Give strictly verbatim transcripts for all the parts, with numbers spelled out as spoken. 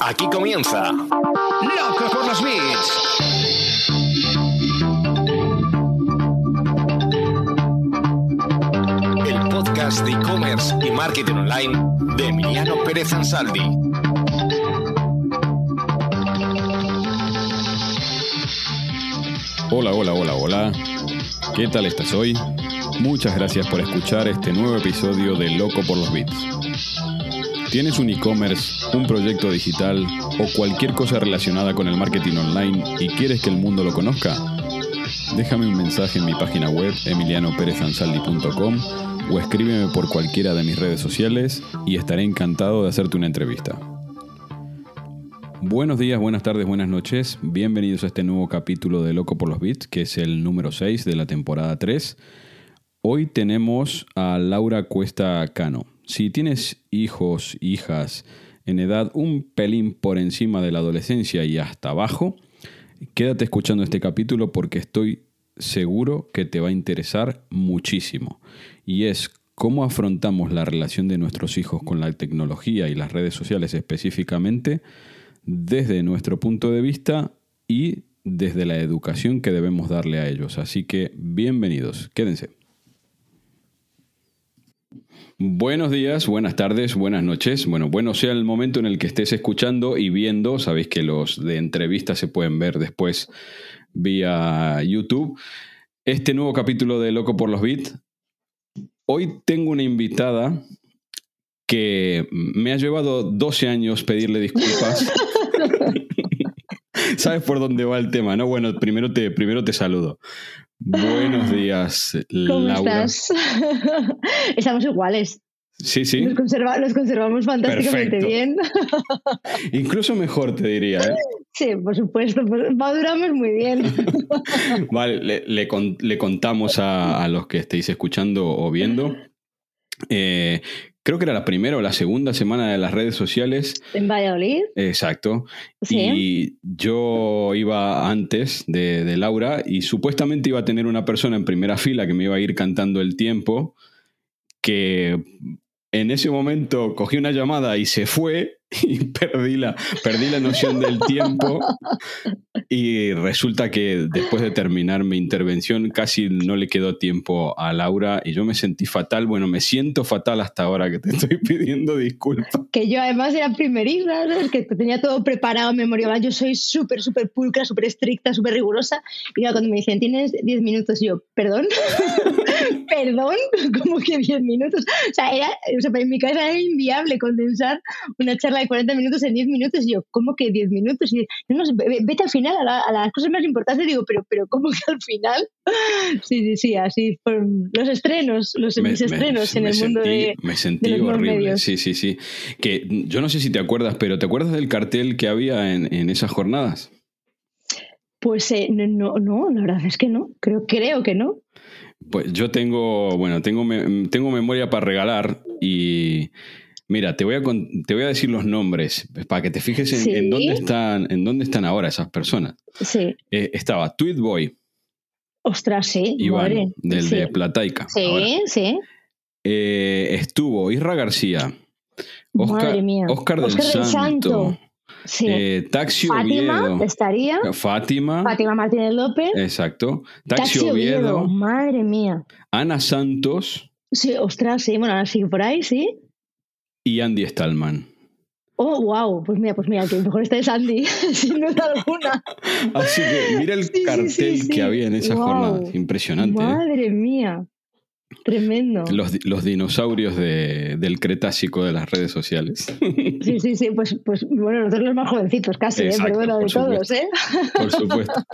Aquí comienza Loco por los Beats. El podcast de e-commerce y marketing online de Emiliano Pérez Ansaldi. Hola, hola, hola, hola. ¿Qué tal estás hoy? Muchas gracias por escuchar este nuevo episodio de Loco por los Beats. ¿Tienes un e-commerce, un proyecto digital o cualquier cosa relacionada con el marketing online y quieres que el mundo lo conozca? Déjame un mensaje en mi página web emiliano pérez ansaldi punto com o escríbeme por cualquiera de mis redes sociales y estaré encantado de hacerte una entrevista. Buenos días, buenas tardes, buenas noches. Bienvenidos a este nuevo capítulo de Loco por los Beats, que es el número seis de la temporada tres. Hoy tenemos a Laura Cuesta Cano. Si tienes hijos, hijas, en edad un pelín por encima de la adolescencia y hasta abajo, quédate escuchando este capítulo porque estoy seguro que te va a interesar muchísimo. Y es cómo afrontamos la relación de nuestros hijos con la tecnología y las redes sociales específicamente desde nuestro punto de vista y desde la educación que debemos darle a ellos. Así que bienvenidos, quédense. Buenos días, buenas tardes, buenas noches. Bueno, bueno sea el momento en el que estés escuchando y viendo. Sabéis que los de entrevistas se pueden ver después vía YouTube. Este nuevo capítulo de Loco por los Beats. Hoy tengo una invitada que me ha llevado doce años pedirle disculpas. ¿Sabes por dónde va el tema, no? Bueno, primero te, primero te saludo. Buenos días, ¿cómo Laura? Estás? Estamos iguales. Sí, sí. Nos conserva, los conservamos fantásticamente. Perfecto. Bien. Incluso mejor, te diría, ¿eh? Sí, por supuesto. Maduramos muy bien. Vale, le, le, le contamos a, a los que estéis escuchando o viendo. Eh, creo que era la primera o la segunda semana de las redes sociales. En Valladolid. Exacto. Sí. Y yo iba antes de, de Laura y supuestamente iba a tener una persona en primera fila que me iba a ir cantando el tiempo, que en ese momento cogí una llamada y se fue y perdí la, perdí la noción del tiempo. Y resulta que después de terminar mi intervención casi no le quedó tiempo a Laura y yo me sentí fatal. Bueno, me siento fatal hasta ahora que te estoy pidiendo disculpas. Que yo además era primeriza, ¿no? Que tenía todo preparado, memoria. Yo soy súper, súper pulcra, súper estricta, súper rigurosa. Y cuando me dicen, tienes diez minutos, yo, ¿perdón? ¿Perdón? ¿Cómo que diez minutos? O sea, era, o sea, en mi casa era inviable condensar una charla de cuarenta minutos en diez minutos. Y yo, ¿cómo que diez minutos? Y yo, no, no, vete al final. A, la, a las cosas más importantes digo, pero, pero ¿cómo que al final? Sí, sí, sí, así. Por los estrenos, los me, mis estrenos me, en me el sentí, mundo de. Me sentí de horrible, sí, sí, sí. Que yo no sé si te acuerdas, pero ¿te acuerdas del cartel que había en, en esas jornadas? Pues eh, no, no, la verdad es que no. Creo, creo que no. Pues yo tengo, bueno, tengo, me, tengo memoria para regalar y. Mira, te voy, a, te voy a decir los nombres para que te fijes en, sí. en, dónde, están, en dónde están ahora esas personas. Sí. Eh, estaba Tweetboy. Ostras, sí. Iván, madre. Del sí. de Plataica. Sí, ahora. sí. Eh, estuvo Isra García. Oscar, madre mía. Oscar del, Oscar del Santo. Santo. Sí. Eh, Taxi Fátima Oviedo. Estaría. Fátima. Fátima Martínez López. Exacto. Taxi, Taxi Oviedo. Oviedo. Madre mía. Ana Santos. Sí, ostras, sí. Bueno, ahora sigue por ahí, sí. Y Andy Stallman. Oh, wow. Pues mira, pues mira, que mejor este es Andy, sin duda alguna. Así que mira el sí, cartel sí, sí, sí. que había en esas wow. jornadas. Impresionante. Madre ¿eh? mía. Tremendo. Los, los dinosaurios de, del Cretácico de las redes sociales. Sí, sí, sí. Pues, pues bueno, nosotros los más jovencitos casi, exacto, ¿eh? Pero bueno, de todos, supuesto. ¿eh? Por supuesto.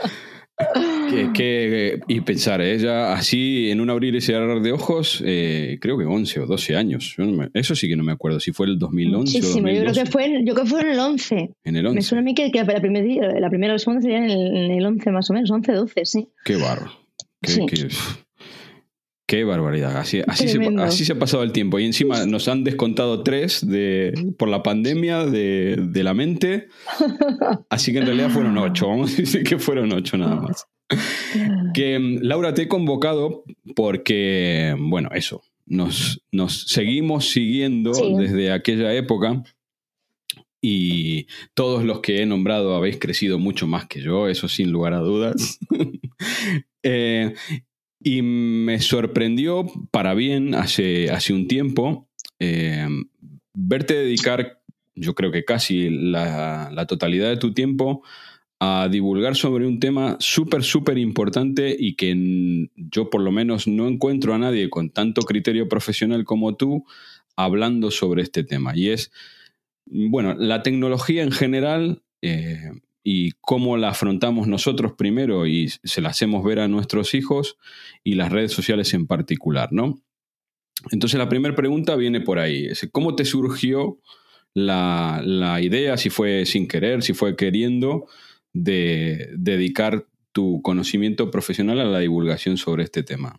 Que, que, y pensar, ella ¿eh? así en un abrir y cerrar de ojos, eh, creo que once o doce años. Yo no me, eso sí que no me acuerdo si fue el dos mil once muchísimo, o dos mil doce. Yo creo que fue, yo creo que fue en el once. En el once. Me suena a mí que, que la primera la primera o la segunda sería en el, en el once más o menos, once doce, sí. Qué bárbaro. Qué, sí. qué, qué barbaridad. Así, así, se, así se ha pasado el tiempo. Y encima nos han descontado tres de, por la pandemia de, de la mente. Así que en realidad fueron ocho. Vamos a decir que fueron ocho nada más. Que Laura, te he convocado porque, bueno, eso, nos, nos seguimos siguiendo sí. desde aquella época y todos los que he nombrado habéis crecido mucho más que yo, eso sin lugar a dudas. eh, y me sorprendió para bien hace, hace un tiempo eh, verte dedicar, yo creo que casi la, la totalidad de tu tiempo a divulgar sobre un tema súper, súper importante y que yo por lo menos no encuentro a nadie con tanto criterio profesional como tú hablando sobre este tema. Y es, bueno, la tecnología en general eh, y cómo la afrontamos nosotros primero y se la hacemos ver a nuestros hijos y las redes sociales en particular, ¿no? Entonces la primera pregunta viene por ahí. Es, ¿cómo te surgió la, la idea, si fue sin querer, si fue queriendo, de dedicar tu conocimiento profesional a la divulgación sobre este tema?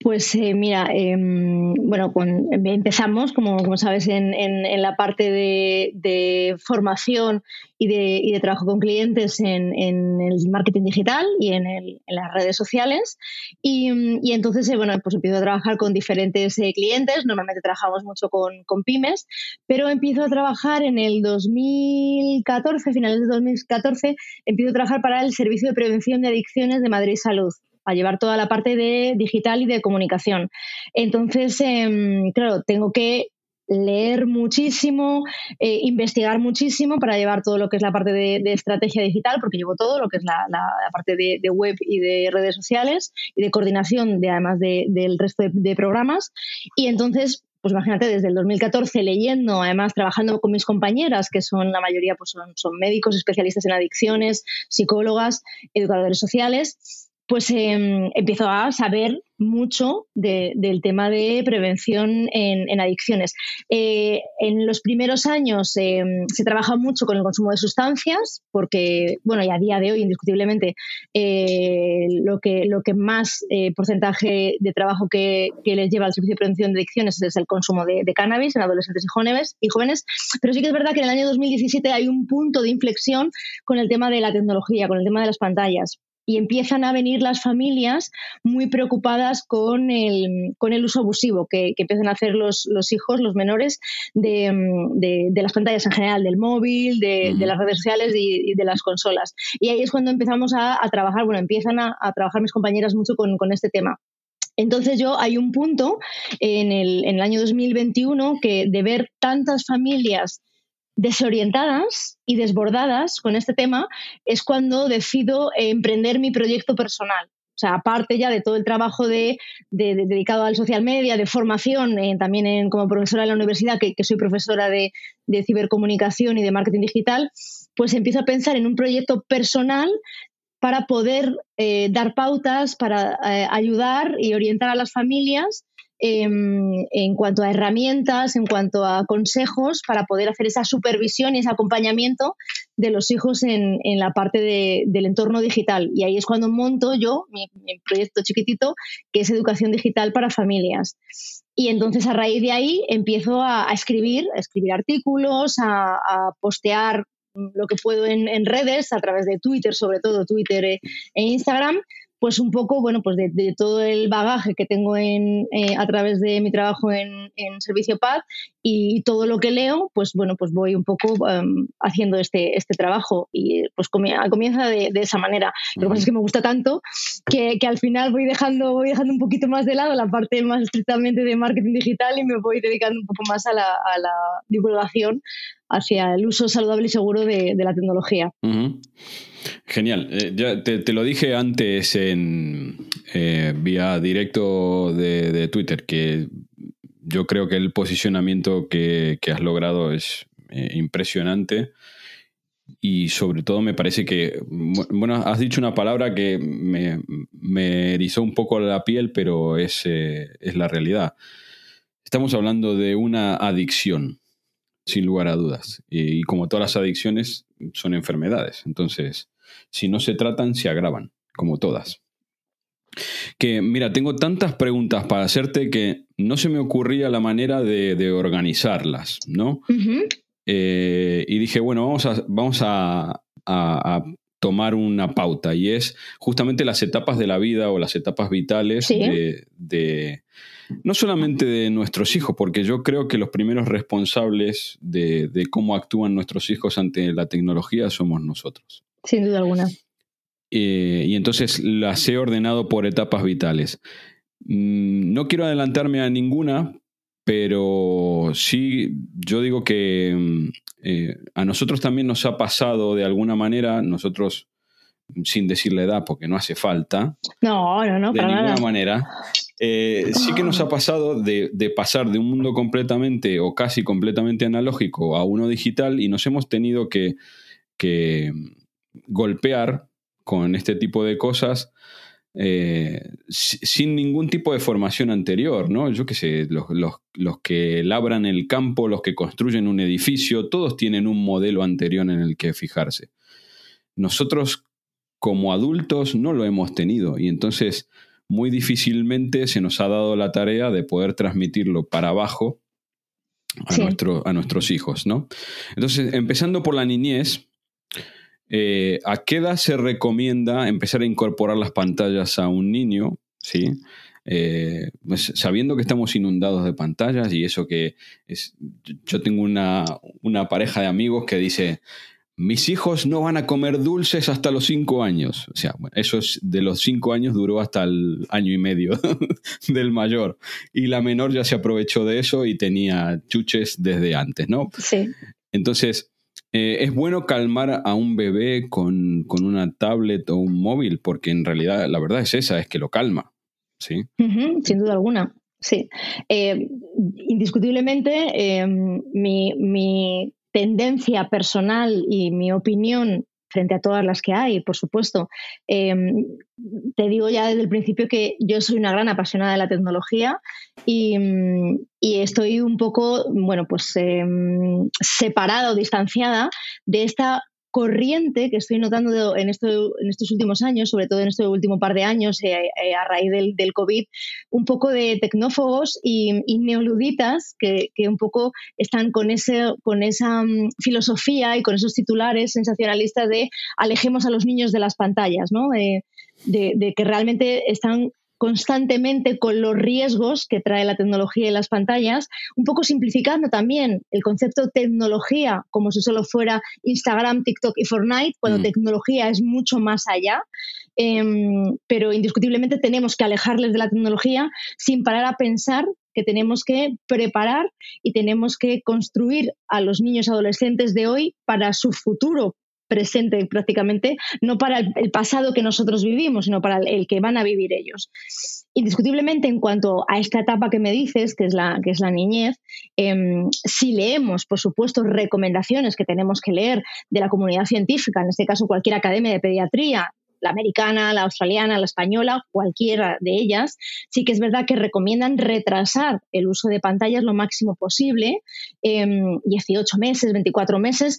Pues eh, mira, eh, bueno, con, empezamos, como, como sabes, en, en, en la parte de, de formación y de, y de trabajo con clientes en, en el marketing digital y en, el, en las redes sociales. Y, y entonces, eh, bueno, pues empiezo a trabajar con diferentes eh, clientes. Normalmente trabajamos mucho con, con pymes, pero empiezo a trabajar en el dos mil catorce, finales de dos mil catorce, empiezo a trabajar para el Servicio de Prevención de Adicciones de Madrid Salud, a llevar toda la parte de digital y de comunicación. Entonces, eh, claro, tengo que leer muchísimo, eh, investigar muchísimo para llevar todo lo que es la parte de, de estrategia digital, porque llevo todo lo que es la, la, la parte de, de web y de redes sociales y de coordinación, de, además de, del resto de, de programas. Y entonces, pues imagínate, desde el dos mil catorce leyendo, además trabajando con mis compañeras, que son la mayoría pues son, son médicos, especialistas en adicciones, psicólogas, educadores sociales, pues eh, empiezo a saber mucho de, del tema de prevención en, en adicciones. Eh, en los primeros años eh, se trabaja mucho con el consumo de sustancias, porque, bueno, y a día de hoy, indiscutiblemente, eh, lo que, lo que más eh, porcentaje de trabajo que, que les lleva al Servicio de Prevención de Adicciones es el consumo de, de cannabis en adolescentes y jóvenes, y jóvenes. Pero sí que es verdad que en el año dos mil diecisiete hay un punto de inflexión con el tema de la tecnología, con el tema de las pantallas. Y empiezan a venir las familias muy preocupadas con el, con el uso abusivo que, que empiezan a hacer los, los hijos, los menores, de, de, de las pantallas en general, del móvil, de, uh-huh. de las redes sociales y, y de las consolas. Y ahí es cuando empezamos a, a trabajar, bueno, empiezan a, a trabajar mis compañeras mucho con, con este tema. Entonces yo hay un punto en el, en el año dos mil veintiuno que de ver tantas familias desorientadas y desbordadas con este tema es cuando decido emprender mi proyecto personal. O sea, aparte ya de todo el trabajo de, de, de dedicado al social media, de formación, eh, también en, como profesora en la universidad, que, que soy profesora de, de cibercomunicación y de marketing digital, pues empiezo a pensar en un proyecto personal para poder eh, dar pautas, para eh, ayudar y orientar a las familias en cuanto a herramientas, en cuanto a consejos para poder hacer esa supervisión y ese acompañamiento de los hijos en, en la parte de, del entorno digital. Y ahí es cuando monto yo mi, mi proyecto chiquitito, que es Educación Digital para Familias. Y entonces a raíz de ahí empiezo a, a escribir, a escribir artículos, a, a postear lo que puedo en, en redes, a través de Twitter, sobre todo Twitter e, e Instagram, pues un poco, bueno, pues de, de todo el bagaje que tengo en, eh, a través de mi trabajo en, en Servicio Paz y todo lo que leo, pues bueno, pues voy un poco um, haciendo este, este trabajo y pues comienza de, de esa manera. Lo que pasa es que me gusta tanto que, que al final voy dejando, voy dejando un poquito más de lado la parte más estrictamente de marketing digital y me voy dedicando un poco más a la, a la divulgación hacia el uso saludable y seguro de, de la tecnología. Uh-huh. Genial. Eh, ya te, te lo dije antes en eh, vía directo de, de Twitter, que yo creo que el posicionamiento que, que has logrado es eh, impresionante y sobre todo me parece que, bueno, has dicho una palabra que me, me erizó un poco la piel, pero es, eh, es la realidad. Estamos hablando de una adicción, sin lugar a dudas. Y, y como todas las adicciones, son enfermedades. Entonces, si no se tratan, se agravan, como todas. Que, mira, tengo tantas preguntas para hacerte que no se me ocurría la manera de, de organizarlas, ¿no? Uh-huh. Eh, y dije, bueno, vamos a, vamos a, a, a tomar una pauta, y es justamente las etapas de la vida o las etapas vitales, ¿sí?, de, de no solamente de nuestros hijos, porque yo creo que los primeros responsables de, de cómo actúan nuestros hijos ante la tecnología somos nosotros. Sin duda alguna. Eh, y entonces las he ordenado por etapas vitales. Mm, no quiero adelantarme a ninguna, pero sí, yo digo que eh, a nosotros también nos ha pasado de alguna manera, nosotros, sin decir la edad, porque no hace falta. No, no, no, de para ninguna nada. manera. Eh, sí que nos ha pasado de, de pasar de un mundo completamente o casi completamente analógico a uno digital, y nos hemos tenido que, que golpear con este tipo de cosas. Eh, sin ningún tipo de formación anterior, ¿no? Yo qué sé, los, los, los que labran el campo, los que construyen un edificio, todos tienen un modelo anterior en el que fijarse. Nosotros, como adultos, no lo hemos tenido, y entonces muy difícilmente se nos ha dado la tarea de poder transmitirlo para abajo a, sí. nuestro, a nuestros hijos, ¿no? Entonces, empezando por la niñez, Eh, ¿a qué edad se recomienda empezar a incorporar las pantallas a un niño? ¿Sí? Eh, pues sabiendo que estamos inundados de pantallas, y eso que es, yo tengo una, una pareja de amigos que dice: mis hijos no van a comer dulces hasta los cinco años. O sea, bueno, eso es, de los cinco años duró hasta el año y medio del mayor. Y la menor ya se aprovechó de eso y tenía chuches desde antes, ¿no? Sí. Entonces, Eh, es bueno calmar a un bebé con, con una tablet o un móvil, porque en realidad la verdad es esa, es que lo calma, ¿sí? Uh-huh, sin duda alguna, sí. Eh, indiscutiblemente, eh, mi, mi tendencia personal y mi opinión frente a todas las que hay, por supuesto. Eh, te digo ya desde el principio que yo soy una gran apasionada de la tecnología y, y estoy un poco, bueno, pues eh, separada o distanciada de esta corriente que estoy notando de, en, esto, en estos últimos años, sobre todo en este último par de años, eh, eh, a raíz del, del COVID, un poco de tecnófobos y, y neoluditas que, que un poco están con, ese, con esa um, filosofía y con esos titulares sensacionalistas de alejemos a los niños de las pantallas, ¿no? Eh, de, de que realmente están constantemente con los riesgos que trae la tecnología y las pantallas, un poco simplificando también el concepto tecnología como si solo fuera Instagram, TikTok y Fortnite, cuando mm. tecnología es mucho más allá. Eh, pero indiscutiblemente tenemos que alejarles de la tecnología sin parar a pensar que tenemos que preparar y tenemos que construir a los niños y adolescentes de hoy para su futuro presente, prácticamente, no para el pasado que nosotros vivimos, sino para el que van a vivir ellos. Indiscutiblemente, en cuanto a esta etapa que me dices, que es la, que es la niñez, eh, si leemos, por supuesto, recomendaciones que tenemos que leer de la comunidad científica, en este caso cualquier academia de pediatría, la americana, la australiana, la española, cualquiera de ellas, sí que es verdad que recomiendan retrasar el uso de pantallas lo máximo posible, eh, dieciocho meses, veinticuatro meses,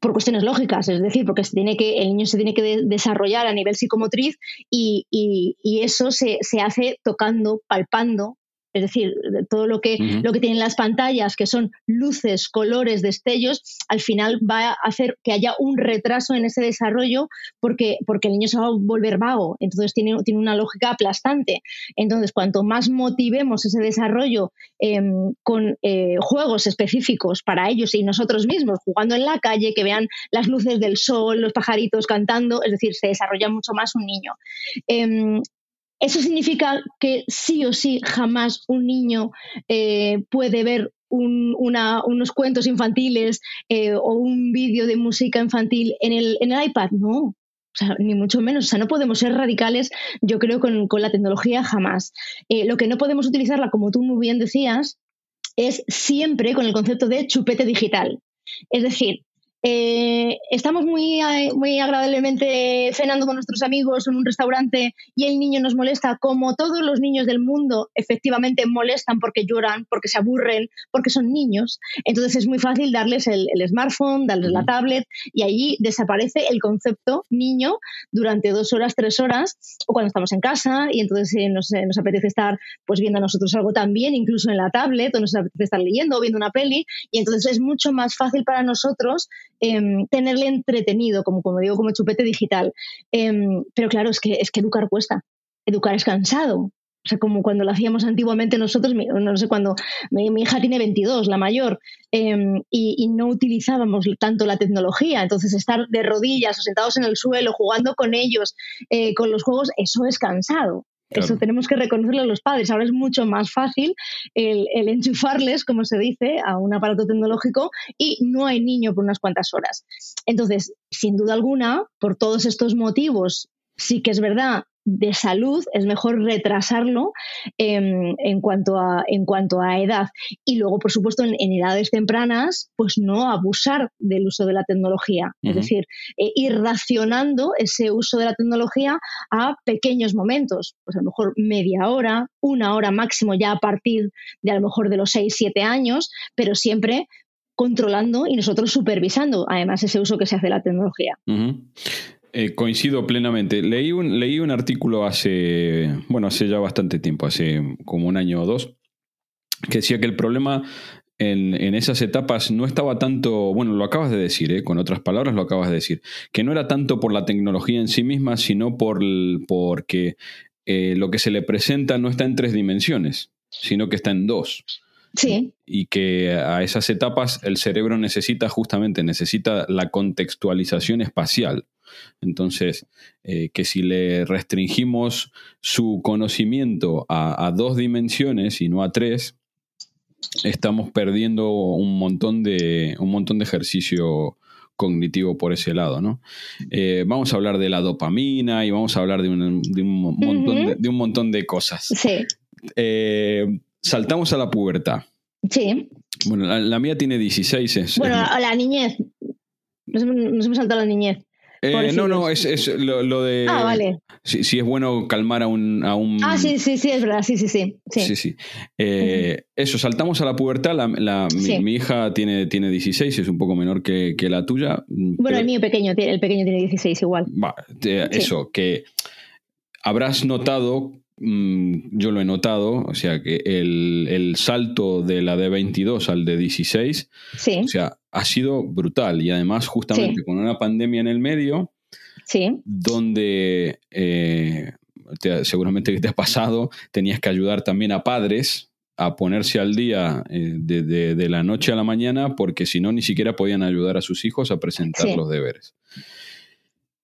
por cuestiones lógicas, es decir, porque se tiene que, el niño se tiene que de desarrollar a nivel psicomotriz y, y, y eso se, se hace tocando, palpando, es decir, todo lo que, uh-huh. lo que tienen las pantallas, que son luces, colores, destellos, al final va a hacer que haya un retraso en ese desarrollo porque, porque el niño se va a volver vago, entonces tiene, tiene una lógica aplastante. Entonces, cuanto más motivemos ese desarrollo eh, con eh, juegos específicos para ellos y nosotros mismos, jugando en la calle, que vean las luces del sol, los pajaritos cantando, es decir, se desarrolla mucho más un niño. Eh, Eso significa que sí o sí jamás un niño eh, puede ver un, una, unos cuentos infantiles eh, o un vídeo de música infantil en el, en el iPad. No, o sea, ni mucho menos. O sea, no podemos ser radicales, yo creo, con, con la tecnología jamás. Eh, lo que no podemos utilizarla, como tú muy bien decías, es siempre con el concepto de chupete digital. Es decir, Eh, estamos muy, muy agradablemente cenando con nuestros amigos en un restaurante y el niño nos molesta, como todos los niños del mundo efectivamente molestan porque lloran, porque se aburren, porque son niños. Entonces es muy fácil darles el, el smartphone, darles la tablet y allí desaparece el concepto niño durante dos horas, tres horas o cuando estamos en casa y entonces eh, nos, eh, nos apetece estar pues viendo a nosotros algo también, incluso en la tablet, o nos apetece estar leyendo o viendo una peli y entonces es mucho más fácil para nosotros eh, tenerle entretenido, como, como digo, como chupete digital. Eh, pero claro, es que, es que educar cuesta. Educar es cansado. O sea, como cuando lo hacíamos antiguamente nosotros, no sé cuándo, mi, mi hija tiene veintidós, la mayor, eh, y, y no utilizábamos tanto la tecnología. Entonces, estar de rodillas o sentados en el suelo, jugando con ellos, eh, con los juegos, eso es cansado. Claro. Eso tenemos que reconocerlo a los padres. Ahora es mucho más fácil el, el enchufarles, como se dice, a un aparato tecnológico y no hay niño por unas cuantas horas. Entonces, sin duda alguna, por todos estos motivos, sí que es verdad, de salud, es mejor retrasarlo eh, en cuanto a, en cuanto a edad. Y luego, por supuesto, en, en edades tempranas, pues no abusar del uso de la tecnología. Uh-huh. Es decir, eh, ir racionando ese uso de la tecnología a pequeños momentos. Pues a lo mejor media hora, una hora máximo, ya a partir de a lo mejor de los seis, siete años, pero siempre controlando y nosotros supervisando, además, ese uso que se hace de la tecnología. Uh-huh. Eh, coincido plenamente. Leí un, leí un artículo hace, bueno, hace ya bastante tiempo, hace como un año o dos, que decía que el problema en, en esas etapas no estaba tanto, bueno, lo acabas de decir, eh, con otras palabras lo acabas de decir, que no era tanto por la tecnología en sí misma, sino por porque eh, lo que se le presenta no está en tres dimensiones, sino que está en dos. Sí. Y que a esas etapas el cerebro necesita justamente, necesita la contextualización espacial. Entonces, eh, que si le restringimos su conocimiento a, a dos dimensiones y no a tres, estamos perdiendo un montón de, un montón de ejercicio cognitivo por ese lado, ¿no? Eh, vamos a hablar de la dopamina y vamos a hablar de un, de un, montón, uh-huh. de, de un montón de cosas. Sí. Eh, saltamos a la pubertad. Sí. Bueno, la, la mía tiene dieciséis. Es, bueno, es... a la niñez. Nos hemos, nos hemos saltado a la niñez. Eh, no, no, es, es lo, lo de... Ah, vale. Si, si es bueno calmar a un, a un... Ah, sí, sí, sí, es verdad, sí, sí, sí. Sí, sí. sí. Eh, uh-huh. Eso, saltamos a la pubertad. La, la, sí. mi, mi hija tiene, tiene dieciséis, es un poco menor que, que la tuya. Bueno, pero... el mío pequeño, el pequeño tiene dieciséis igual. Va, eh, sí. Eso, que habrás notado, mmm, yo lo he notado, o sea, que el, el salto de la de veintidós al de dieciséis, sí. o sea... ha sido brutal y además justamente sí. con una pandemia en el medio sí. donde eh, te, seguramente que te ha pasado, tenías que ayudar también a padres a ponerse al día eh, de, de, de la noche a la mañana porque si no ni siquiera podían ayudar a sus hijos a presentar sí. los deberes.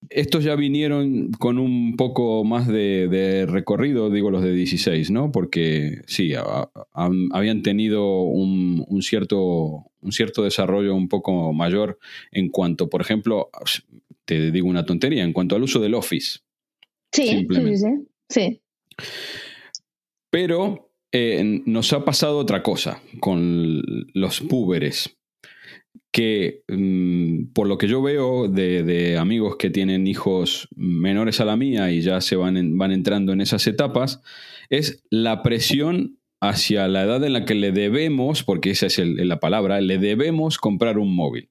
Estos ya vinieron con un poco más de, de recorrido, digo los de dieciséis, ¿no? Porque sí, a, a, habían tenido un, un, cierto, un cierto desarrollo un poco mayor en cuanto, por ejemplo, te digo una tontería, en cuanto al uso del Office. Sí, sí, sí, sí. Pero eh, nos ha pasado otra cosa con los púberes. Que mmm, por lo que yo veo de, de amigos que tienen hijos menores a la mía y ya se van, en, van entrando en esas etapas, es la presión hacia la edad en la que le debemos, porque esa es el, la palabra, le debemos comprar un móvil.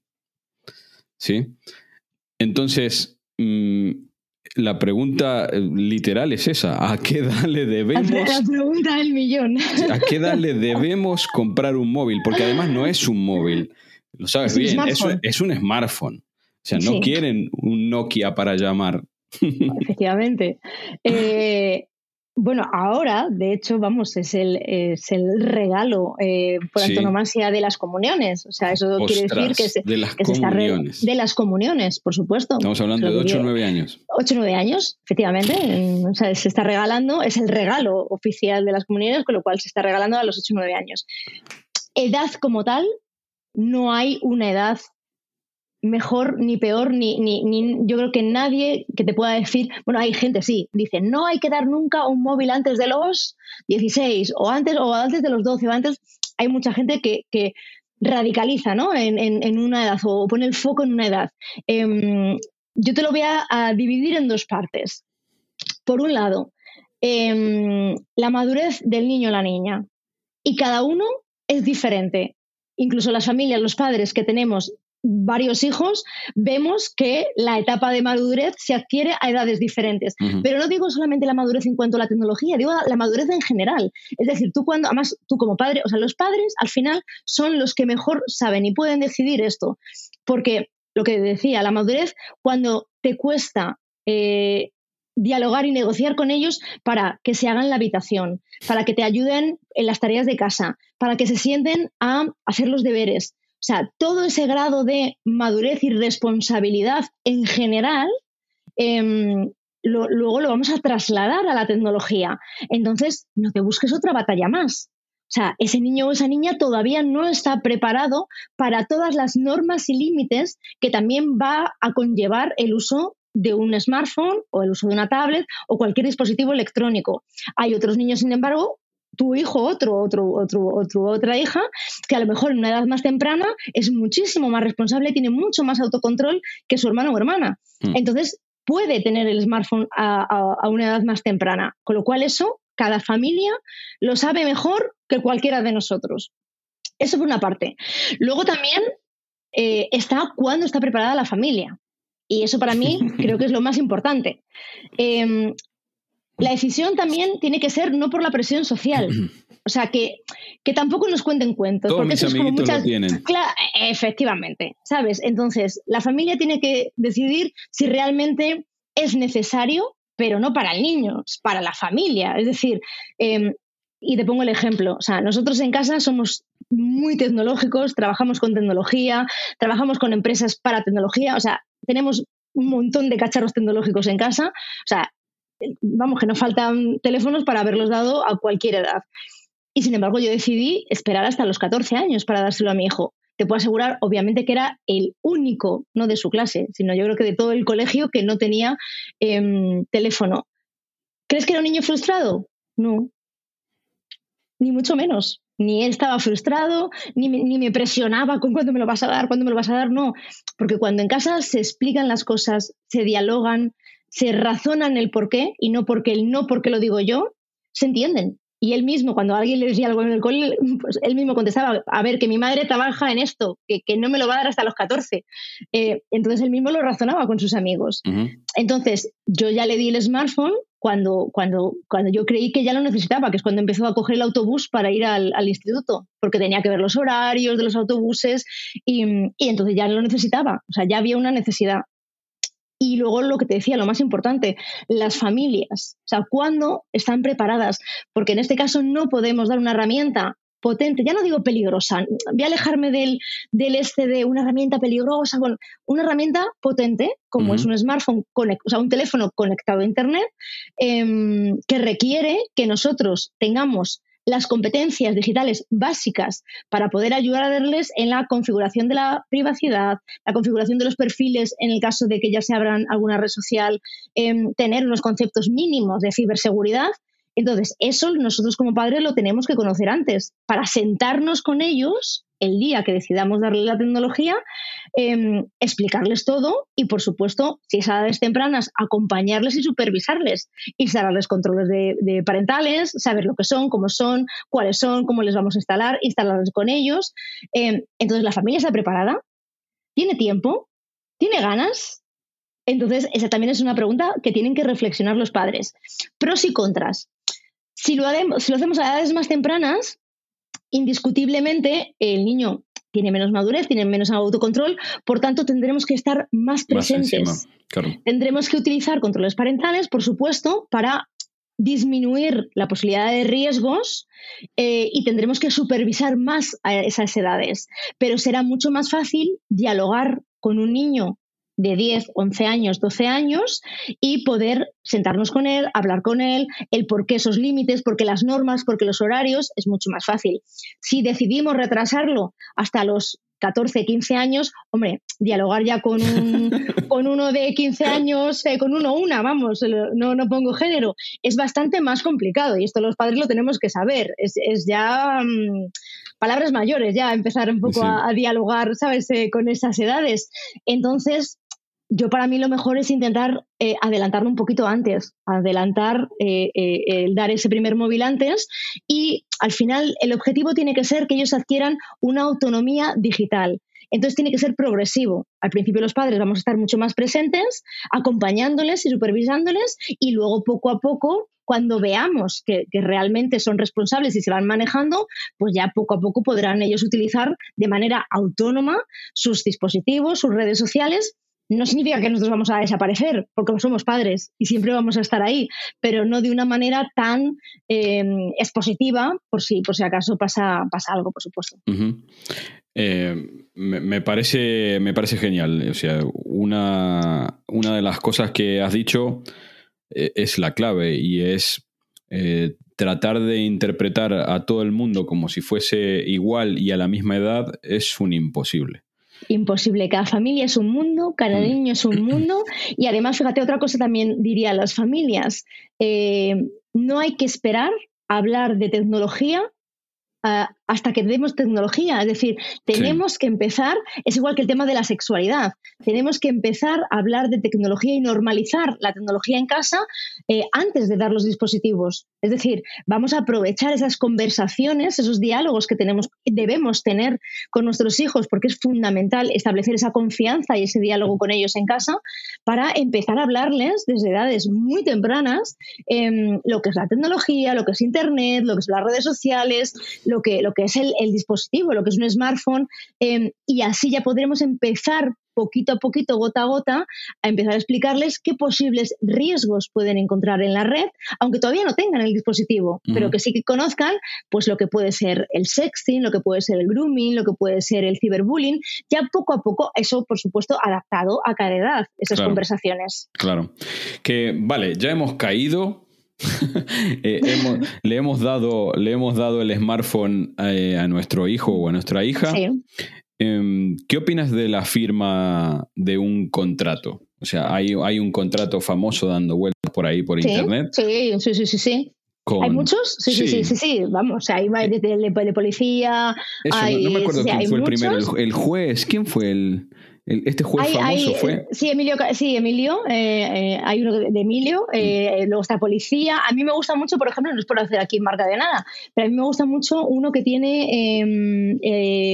¿Sí? Entonces, mmm, la pregunta literal es esa, ¿a qué edad le debemos? La pregunta del millón. ¿A qué edad le debemos comprar un móvil? Porque además no es un móvil. Lo sabes bien, es, es un smartphone. O sea, no sí. quieren un Nokia para llamar. Efectivamente. Eh, bueno, ahora, de hecho, vamos, es el, es el regalo eh, por sí. antonomasia de las comuniones. O sea, eso Ostras, quiere decir que se, de las que comuniones. De las comuniones, por supuesto. Estamos hablando de ocho o nueve años. ocho o nueve años, efectivamente. O sea, se está regalando, es el regalo oficial de las comuniones, con lo cual se está regalando a los ocho o nueve años. Edad como tal. No hay una edad mejor ni peor, ni, ni, ni yo creo que nadie que te pueda decir, bueno, hay gente, sí, dice, no hay que dar nunca un móvil antes de los dieciséis, o antes, o antes de los doce, o antes, hay mucha gente que, que radicaliza, ¿no? En, en, en una edad, o pone el foco en una edad. Eh, yo te lo voy a, a dividir en dos partes. Por un lado, eh, la madurez del niño o la niña, y cada uno es diferente. Incluso las familias, los padres que tenemos varios hijos, vemos que la etapa de madurez se adquiere a edades diferentes. Uh-huh. Pero no digo solamente la madurez en cuanto a la tecnología, digo la madurez en general. Es decir, tú cuando, además tú como padre, o sea, los padres al final son los que mejor saben y pueden decidir esto. Porque lo que decía, la madurez cuando te cuesta eh, dialogar y negociar con ellos para que se hagan la habitación, para que te ayuden en las tareas de casa, para que se sienten a hacer los deberes. O sea, todo ese grado de madurez y responsabilidad en general, eh, lo, luego lo vamos a trasladar a la tecnología. Entonces, no te busques otra batalla más. O sea, ese niño o esa niña todavía no está preparado para todas las normas y límites que también va a conllevar el uso de un smartphone o el uso de una tablet o cualquier dispositivo electrónico. Hay otros niños, sin embargo, tu hijo, otro, otro, otro, otro, otra hija, que a lo mejor en una edad más temprana es muchísimo más responsable, tiene mucho más autocontrol que su hermano o hermana. Mm. Entonces, puede tener el smartphone a, a, a una edad más temprana. Con lo cual, eso, cada familia lo sabe mejor que cualquiera de nosotros. Eso por una parte. Luego también eh, está cuándo está preparada la familia. Y eso para mí creo que es lo más importante. Eh, la decisión también tiene que ser no por la presión social. O sea, que, que tampoco nos cuenten cuentos. Todos porque mis eso amiguitos es como muchas... lo tienen. Claro, efectivamente, ¿sabes? Entonces, la familia tiene que decidir si realmente es necesario, pero no para el niño, para la familia. Es decir... Eh, Y te pongo el ejemplo, o sea, nosotros en casa somos muy tecnológicos, trabajamos con tecnología, trabajamos con empresas para tecnología, o sea, tenemos un montón de cacharros tecnológicos en casa, o sea, vamos, que nos faltan teléfonos para haberlos dado a cualquier edad. Y sin embargo yo decidí esperar hasta los catorce años para dárselo a mi hijo. Te puedo asegurar, obviamente, que era el único, no de su clase, sino yo creo que de todo el colegio que no tenía eh, teléfono. ¿Crees que era un niño frustrado? No. Ni mucho menos. Ni él estaba frustrado, ni me, ni me presionaba con cuándo me lo vas a dar, cuándo me lo vas a dar, no. Porque cuando en casa se explican las cosas, se dialogan, se razonan el por qué y no porque el no porque lo digo yo, se entienden. Y él mismo, cuando alguien le decía algo en el cole, pues él mismo contestaba, a ver, que mi madre trabaja en esto, que, que no me lo va a dar hasta los catorce. Eh, entonces él mismo lo razonaba con sus amigos. Uh-huh. Entonces yo ya le di el smartphone cuando, cuando, cuando yo creí que ya lo necesitaba, que es cuando empezó a coger el autobús para ir al, al instituto, porque tenía que ver los horarios de los autobuses y, y entonces ya lo necesitaba. O sea, ya había una necesidad. Y luego lo que te decía, lo más importante, las familias. O sea, ¿cuándo están preparadas? Porque en este caso no podemos dar una herramienta potente, ya no digo peligrosa, voy a alejarme del, del este de una herramienta peligrosa, bueno, una herramienta potente, como uh-huh. es un smartphone, conect, o sea, un teléfono conectado a internet, eh, que requiere que nosotros tengamos las competencias digitales básicas para poder ayudarles en la configuración de la privacidad, la configuración de los perfiles en el caso de que ya se abran alguna red social, eh, tener unos conceptos mínimos de ciberseguridad. Entonces, eso nosotros como padres lo tenemos que conocer antes para sentarnos con ellos el día que decidamos darle la tecnología, eh, explicarles todo y, por supuesto, si es a edades tempranas, acompañarles y supervisarles, instalarles controles de, de parentales, saber lo que son, cómo son, cuáles son, cómo les vamos a instalar, instalarles con ellos. Eh, entonces, la familia está preparada, tiene tiempo, tiene ganas. Entonces, esa también es una pregunta que tienen que reflexionar los padres. Pros y contras. Si lo, haremos, si lo hacemos a edades más tempranas, indiscutiblemente el niño tiene menos madurez, tiene menos autocontrol, por tanto tendremos que estar más presentes. Más encima, claro. Tendremos que utilizar controles parentales, por supuesto, para disminuir la posibilidad de riesgos eh, y tendremos que supervisar más a esas edades. Pero será mucho más fácil dialogar con un niño de diez, once años, doce años y poder sentarnos con él, hablar con él, el por qué esos límites, por qué las normas, por qué los horarios, es mucho más fácil. Si decidimos retrasarlo hasta los catorce, quince años, hombre, dialogar ya con, un, con uno de quince años, eh, con uno o una, vamos, no, no pongo género, es bastante más complicado y esto los padres lo tenemos que saber, es, es ya mmm, palabras mayores, ya empezar un poco sí. a, a dialogar, ¿sabes?, eh, con esas edades. Entonces, yo para mí lo mejor es intentar eh, adelantarlo un poquito antes, adelantar eh, eh, el dar ese primer móvil antes y al final el objetivo tiene que ser que ellos adquieran una autonomía digital. Entonces tiene que ser progresivo. Al principio los padres vamos a estar mucho más presentes, acompañándoles y supervisándoles y luego poco a poco cuando veamos que, que realmente son responsables y se van manejando, pues ya poco a poco podrán ellos utilizar de manera autónoma sus dispositivos, sus redes sociales. No significa que nosotros vamos a desaparecer, porque somos padres y siempre vamos a estar ahí, pero no de una manera tan eh, expositiva, por si, por si acaso pasa, pasa algo, por supuesto. Uh-huh. Eh, me, me parece, me parece genial. O sea, una, una de las cosas que has dicho eh, es la clave, y es eh, tratar de interpretar a todo el mundo como si fuese igual y a la misma edad es un imposible. Imposible, cada familia es un mundo, cada niño es un mundo, y además, fíjate, otra cosa también diría a las familias, eh, no hay que esperar a hablar de tecnología uh, hasta que demos tecnología, es decir, tenemos sí. que empezar, es igual que el tema de la sexualidad, tenemos que empezar a hablar de tecnología y normalizar la tecnología en casa eh, antes de dar los dispositivos, es decir, vamos a aprovechar esas conversaciones, esos diálogos que tenemos, debemos tener con nuestros hijos, porque es fundamental establecer esa confianza y ese diálogo con ellos en casa para empezar a hablarles desde edades muy tempranas eh, lo que es la tecnología, lo que es internet, lo que son las redes sociales, lo que, lo que que es el, el dispositivo, lo que es un smartphone, eh, y así ya podremos empezar poquito a poquito, gota a gota, a empezar a explicarles qué posibles riesgos pueden encontrar en la red, aunque todavía no tengan el dispositivo, uh-huh. pero que sí que conozcan pues lo que puede ser el sexting, lo que puede ser el grooming, lo que puede ser el ciberbullying, ya poco a poco, eso por supuesto adaptado a cada edad, esas claro. conversaciones. Claro, que vale, ya hemos caído... eh, hemos, le hemos dado le hemos dado el smartphone eh, a nuestro hijo o a nuestra hija. Sí. eh, ¿qué opinas de la firma de un contrato? O sea, hay, hay un contrato famoso dando vueltas por ahí por sí, internet. Sí, sí, sí, sí, sí. Con... ¿Hay muchos? Sí, sí, sí, sí, sí, sí. Vamos, o sea, hay de, de, de policía. Eso, hay, no me acuerdo sí, quién fue muchos. El primero, el, el juez, ¿quién fue el...? Este juez hay, famoso hay, fue... Sí, Emilio, sí, Emilio eh, eh, hay uno de Emilio, eh, mm. luego está Policía. A mí me gusta mucho, por ejemplo, no es por hacer aquí marca de nada, pero a mí me gusta mucho uno que tiene eh,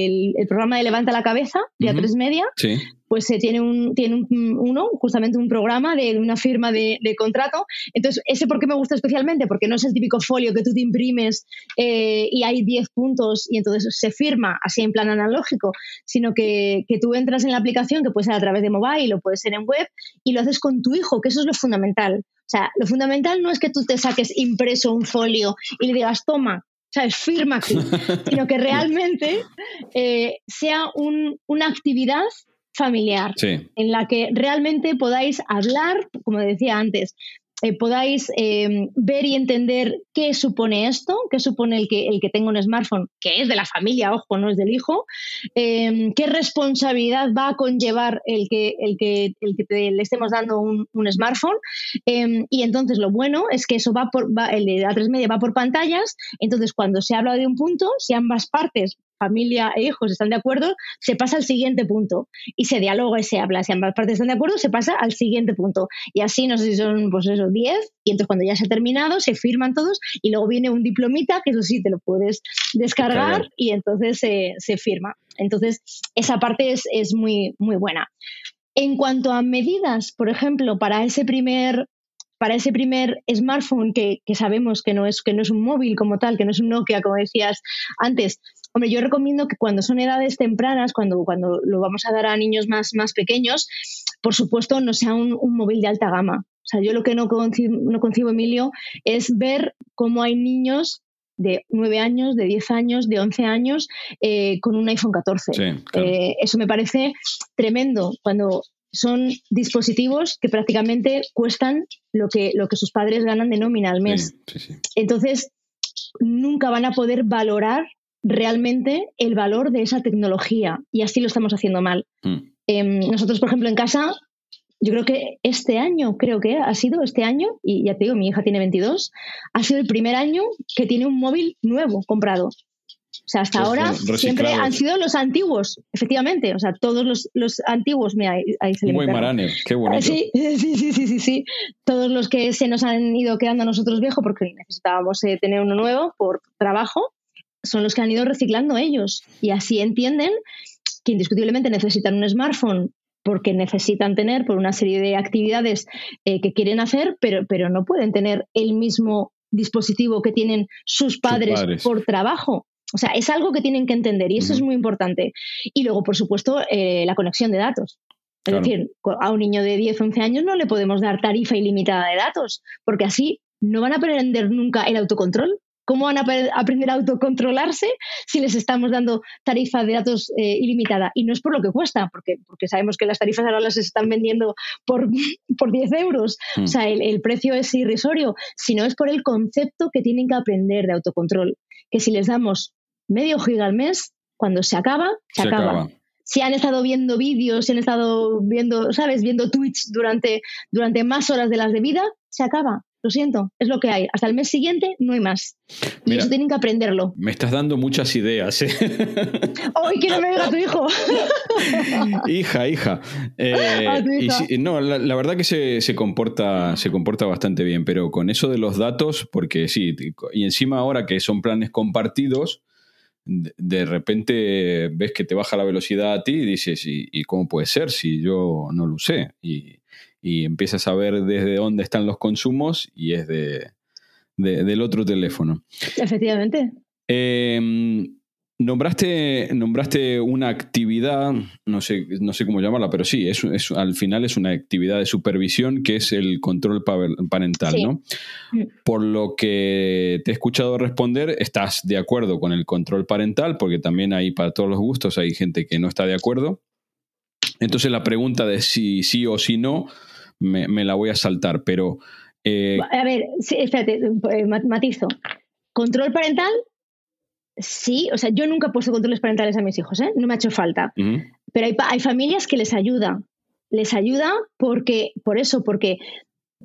el, el programa de Levanta la Cabeza, de mm-hmm. A tres Media, sí. pues eh, tiene, un, tiene un, uno, justamente un programa de una firma de, de contrato. Entonces, ¿ese por qué me gusta especialmente? Porque no es el típico folio que tú te imprimes eh, y hay diez puntos y entonces se firma así en plan analógico, sino que, que tú entras en la aplicación, que puede ser a través de mobile o puede ser en web, y lo haces con tu hijo, que eso es lo fundamental. O sea, lo fundamental no es que tú te saques impreso un folio y le digas, toma, ¿sabes? Firma aquí, sino que realmente eh, sea un, una actividad familiar, sí. en la que realmente podáis hablar, como decía antes, eh, podáis eh, ver y entender qué supone esto, qué supone el que, el que tenga un smartphone, que es de la familia, ojo, no es del hijo, eh, qué responsabilidad va a conllevar el que, el que, el que te, le estemos dando un, un smartphone, eh, y entonces lo bueno es que eso va por, va, el de A tres Media va por pantallas, entonces cuando se habla de un punto, si ambas partes, familia e hijos, están de acuerdo, se pasa al siguiente punto y se dialoga y se habla. Si ambas partes están de acuerdo, se pasa al siguiente punto. Y así, no sé si son, pues eso, diez, y entonces cuando ya se ha terminado, se firman todos y luego viene un diplomita, que eso sí, te lo puedes descargar okay. y entonces eh, se firma. Entonces, esa parte es, es muy, muy buena. En cuanto a medidas, por ejemplo, para ese primer... Para ese primer smartphone que, que sabemos que no es, que no es un móvil como tal, que no es un Nokia, como decías antes, hombre, yo recomiendo que cuando son edades tempranas, cuando, cuando lo vamos a dar a niños más, más pequeños, por supuesto no sea un, un móvil de alta gama. O sea, yo lo que no concibo, no concibo, Emilio, es ver cómo hay niños de nueve años, de diez años, de once años, eh, con un iPhone catorce. Sí, claro. eh, eso me parece tremendo, cuando... Son dispositivos que prácticamente cuestan lo que, lo que sus padres ganan de nómina al mes. Sí, sí, sí. Entonces, nunca van a poder valorar realmente el valor de esa tecnología. Y así lo estamos haciendo mal. Mm. Eh, nosotros, por ejemplo, en casa, yo creo que este año, creo que ha sido este año, y ya te digo, mi hija tiene veintidós, ha sido el primer año que tiene un móvil nuevo comprado. O sea, hasta ahora reciclado. Siempre han sido los antiguos, efectivamente. O sea, todos los, los antiguos. Mira, ahí, ahí se le muy Marane, qué bonito. Sí, sí, sí, sí, sí, sí. Todos los que se nos han ido quedando a nosotros viejos porque necesitábamos eh, tener uno nuevo por trabajo, son los que han ido reciclando ellos. Y así entienden que indiscutiblemente necesitan un smartphone porque necesitan tener por una serie de actividades eh, que quieren hacer, pero, pero no pueden tener el mismo dispositivo que tienen sus padres, sus padres. por trabajo. O sea, es algo que tienen que entender y eso mm. es muy importante. Y luego, por supuesto, eh, la conexión de datos. Es claro. decir, a un niño de diez, once años no le podemos dar tarifa ilimitada de datos, porque así no van a aprender nunca el autocontrol. ¿Cómo van a aprender a autocontrolarse si les estamos dando tarifa de datos eh, ilimitada? Y no es por lo que cuesta, porque, porque sabemos que las tarifas ahora las están vendiendo por, por diez euros. Mm. O sea, el, el precio es irrisorio, sino es por el concepto que tienen que aprender de autocontrol. Que si les damos medio giga al mes, cuando se acaba, se, se acaba. acaba. Si han estado viendo vídeos, si han estado viendo, ¿sabes? Viendo Twitch durante, durante más horas de las de vida, se acaba. Lo siento, es lo que hay. Hasta el mes siguiente no hay más. Y mira, eso tienen que aprenderlo. Me estás dando muchas ideas, ¿eh? ¡Ay, que no me diga tu hijo! hija, hija. Eh, a tu hija. Y, no, la, la verdad que se, se, comporta, se comporta bastante bien, pero con eso de los datos, porque sí, y encima ahora que son planes compartidos, de, de repente ves que te baja la velocidad a ti y dices, ¿y, y cómo puede ser si yo no lo usé? Y... y empiezas a ver desde dónde están los consumos y es de, de, del otro teléfono. Efectivamente. Eh, nombraste, nombraste una actividad, no sé, no sé cómo llamarla, pero sí, es, es, al final es una actividad de supervisión que es el control parental, sí. ¿no? Por lo que te he escuchado responder, estás de acuerdo con el control parental, porque también hay para todos los gustos, hay gente que no está de acuerdo. Entonces la pregunta de si sí o si no, me, me la voy a saltar, pero... Eh... A ver, sí, espérate, matizo. Control parental, sí. O sea, yo nunca he puesto controles parentales a mis hijos, ¿eh? No me ha hecho falta. Uh-huh. Pero hay, hay familias que les ayuda. Les ayuda porque, por eso, porque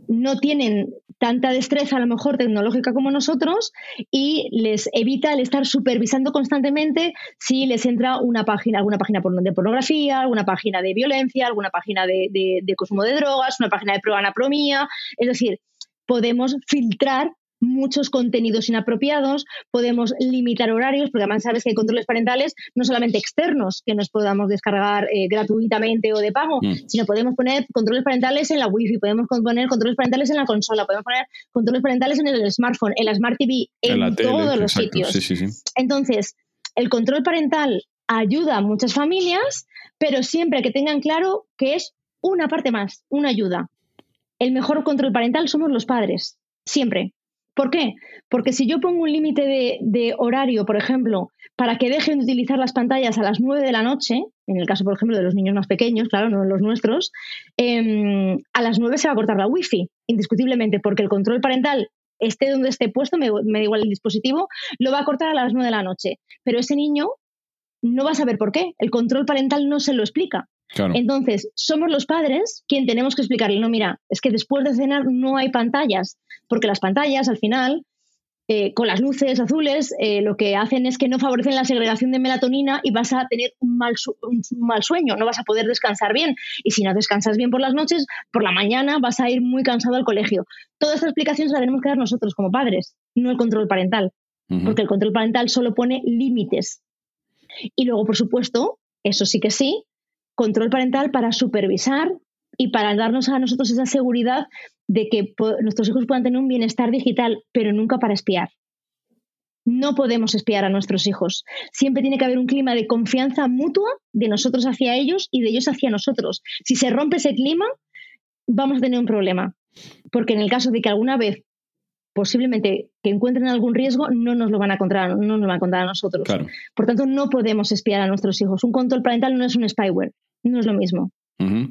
no tienen tanta destreza, a lo mejor tecnológica como nosotros, y les evita el estar supervisando constantemente si les entra una página, alguna página de pornografía, alguna página de violencia, alguna página de, de, de consumo de drogas, una página de proanapomía. Es decir, podemos filtrar muchos contenidos inapropiados, podemos limitar horarios, porque además sabes que hay controles parentales no solamente externos que nos podamos descargar eh, gratuitamente o de pago, mm. sino podemos poner controles parentales en la wifi, podemos poner controles parentales en la consola, podemos poner controles parentales en el smartphone, en la Smart T V, en, en todos tele, los exacto, sitios. Sí, sí, sí. Entonces, el control parental ayuda a muchas familias, pero siempre que tengan claro que es una parte más, una ayuda. El mejor control parental somos los padres, siempre. ¿Por qué? Porque si yo pongo un límite de, de horario, por ejemplo, para que dejen de utilizar las pantallas a las nueve de la noche, en el caso, por ejemplo, de los niños más pequeños, claro, no los nuestros, eh, a las nueve se va a cortar la wifi, indiscutiblemente, porque el control parental, esté donde esté puesto, me, me da igual el dispositivo, lo va a cortar a las nueve de la noche. Pero ese niño no va a saber por qué. El control parental no se lo explica. Claro. Entonces, somos los padres quien tenemos que explicarle, no, mira, es que después de cenar no hay pantallas, porque las pantallas al final, eh, con las luces azules, eh, lo que hacen es que no favorecen la segregación de melatonina y vas a tener un mal, su- un mal sueño, no vas a poder descansar bien. Y si no descansas bien por las noches, por la mañana vas a ir muy cansado al colegio. Toda esta explicación se la tenemos que dar nosotros como padres, no el control parental, uh-huh. porque el control parental solo pone límites. Y luego, por supuesto, eso sí que sí, control parental para supervisar y para darnos a nosotros esa seguridad de que po- nuestros hijos puedan tener un bienestar digital, pero nunca para espiar. No podemos espiar a nuestros hijos. Siempre tiene que haber un clima de confianza mutua de nosotros hacia ellos y de ellos hacia nosotros. Si se rompe ese clima, vamos a tener un problema. Porque en el caso de que alguna vez posiblemente que encuentren algún riesgo, no nos lo van a contar, no nos lo van a contar a nosotros. Claro. Por tanto, no podemos espiar a nuestros hijos. Un control parental no es un spyware, no es lo mismo. Uh-huh.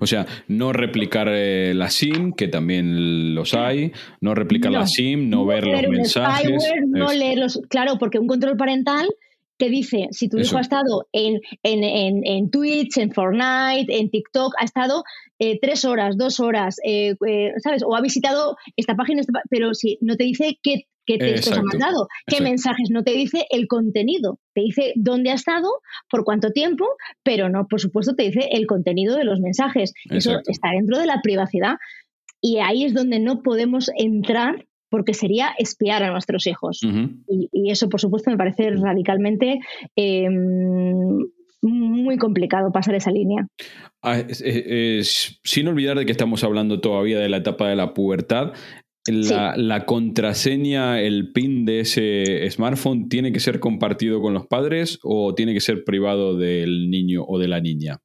O sea, no replicar eh, la SIM, que también los hay, no replicar no, la SIM, no, no ver los mensajes. Spyware, no leer los, claro, porque un control parental te dice, si tu Eso. hijo ha estado en, en, en, en Twitch, en Fortnite, en TikTok, ha estado eh, tres horas, dos horas, eh, eh, ¿sabes? O ha visitado esta página, esta, pero sí, no te dice qué, qué textos ha mandado, qué Exacto. mensajes, no te dice el contenido, te dice dónde ha estado, por cuánto tiempo, pero no, por supuesto, te dice el contenido de los mensajes. Exacto. Eso está dentro de la privacidad y ahí es donde no podemos entrar porque sería espiar a nuestros hijos. Uh-huh. Y, y eso, por supuesto, me parece radicalmente eh, muy complicado pasar esa línea. Ah, es, es, es, sin olvidar de que estamos hablando todavía de la etapa de la pubertad, la, sí. la contraseña, el PIN de ese smartphone, ¿tiene que ser compartido con los padres o tiene que ser privado del niño o de la niña?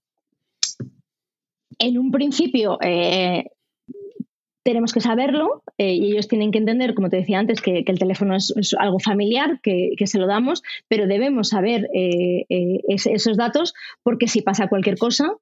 En un principio eh, tenemos que saberlo eh, y ellos tienen que entender, como te decía antes, que, que el teléfono es, es algo familiar, que, que se lo damos, pero debemos saber eh, eh, es, esos datos, porque si pasa cualquier cosa,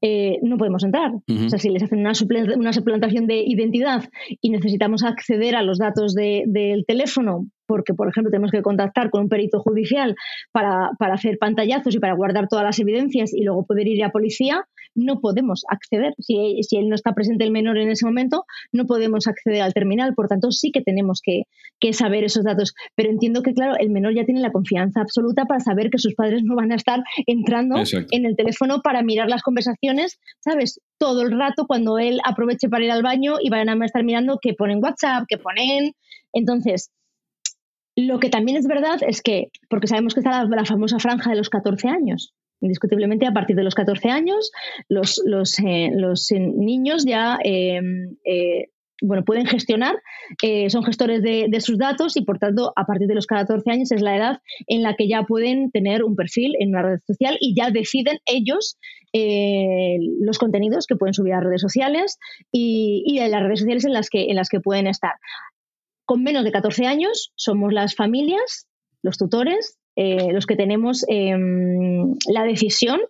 eh, no podemos entrar. Uh-huh. O sea, si les hacen una, suplanta, una suplantación de identidad y necesitamos acceder a los datos de, del teléfono, porque, por ejemplo, tenemos que contactar con un perito judicial para, para hacer pantallazos y para guardar todas las evidencias y luego poder ir a policía, no podemos acceder. Si, si él no está presente, el menor, en ese momento, no podemos acceder al terminal. Por tanto, sí que tenemos que, que saber esos datos. Pero entiendo que, claro, el menor ya tiene la confianza absoluta para saber que sus padres no van a estar entrando Exacto. en el teléfono para mirar las conversaciones, ¿sabes? Todo el rato, cuando él aproveche para ir al baño y vayan a estar mirando que ponen WhatsApp, que ponen... Entonces... Lo que también es verdad es que, porque sabemos que está la, la famosa franja de los catorce años, indiscutiblemente a partir de los catorce años los, los, eh, los niños ya eh, eh, bueno, pueden gestionar, eh, son gestores de, de sus datos y por tanto a partir de los catorce años es la edad en la que ya pueden tener un perfil en una red social y ya deciden ellos eh, los contenidos que pueden subir a redes sociales y, y en las redes sociales en las que, en las que pueden estar. Con menos de catorce años somos las familias, los tutores, eh, los que tenemos eh, la decisión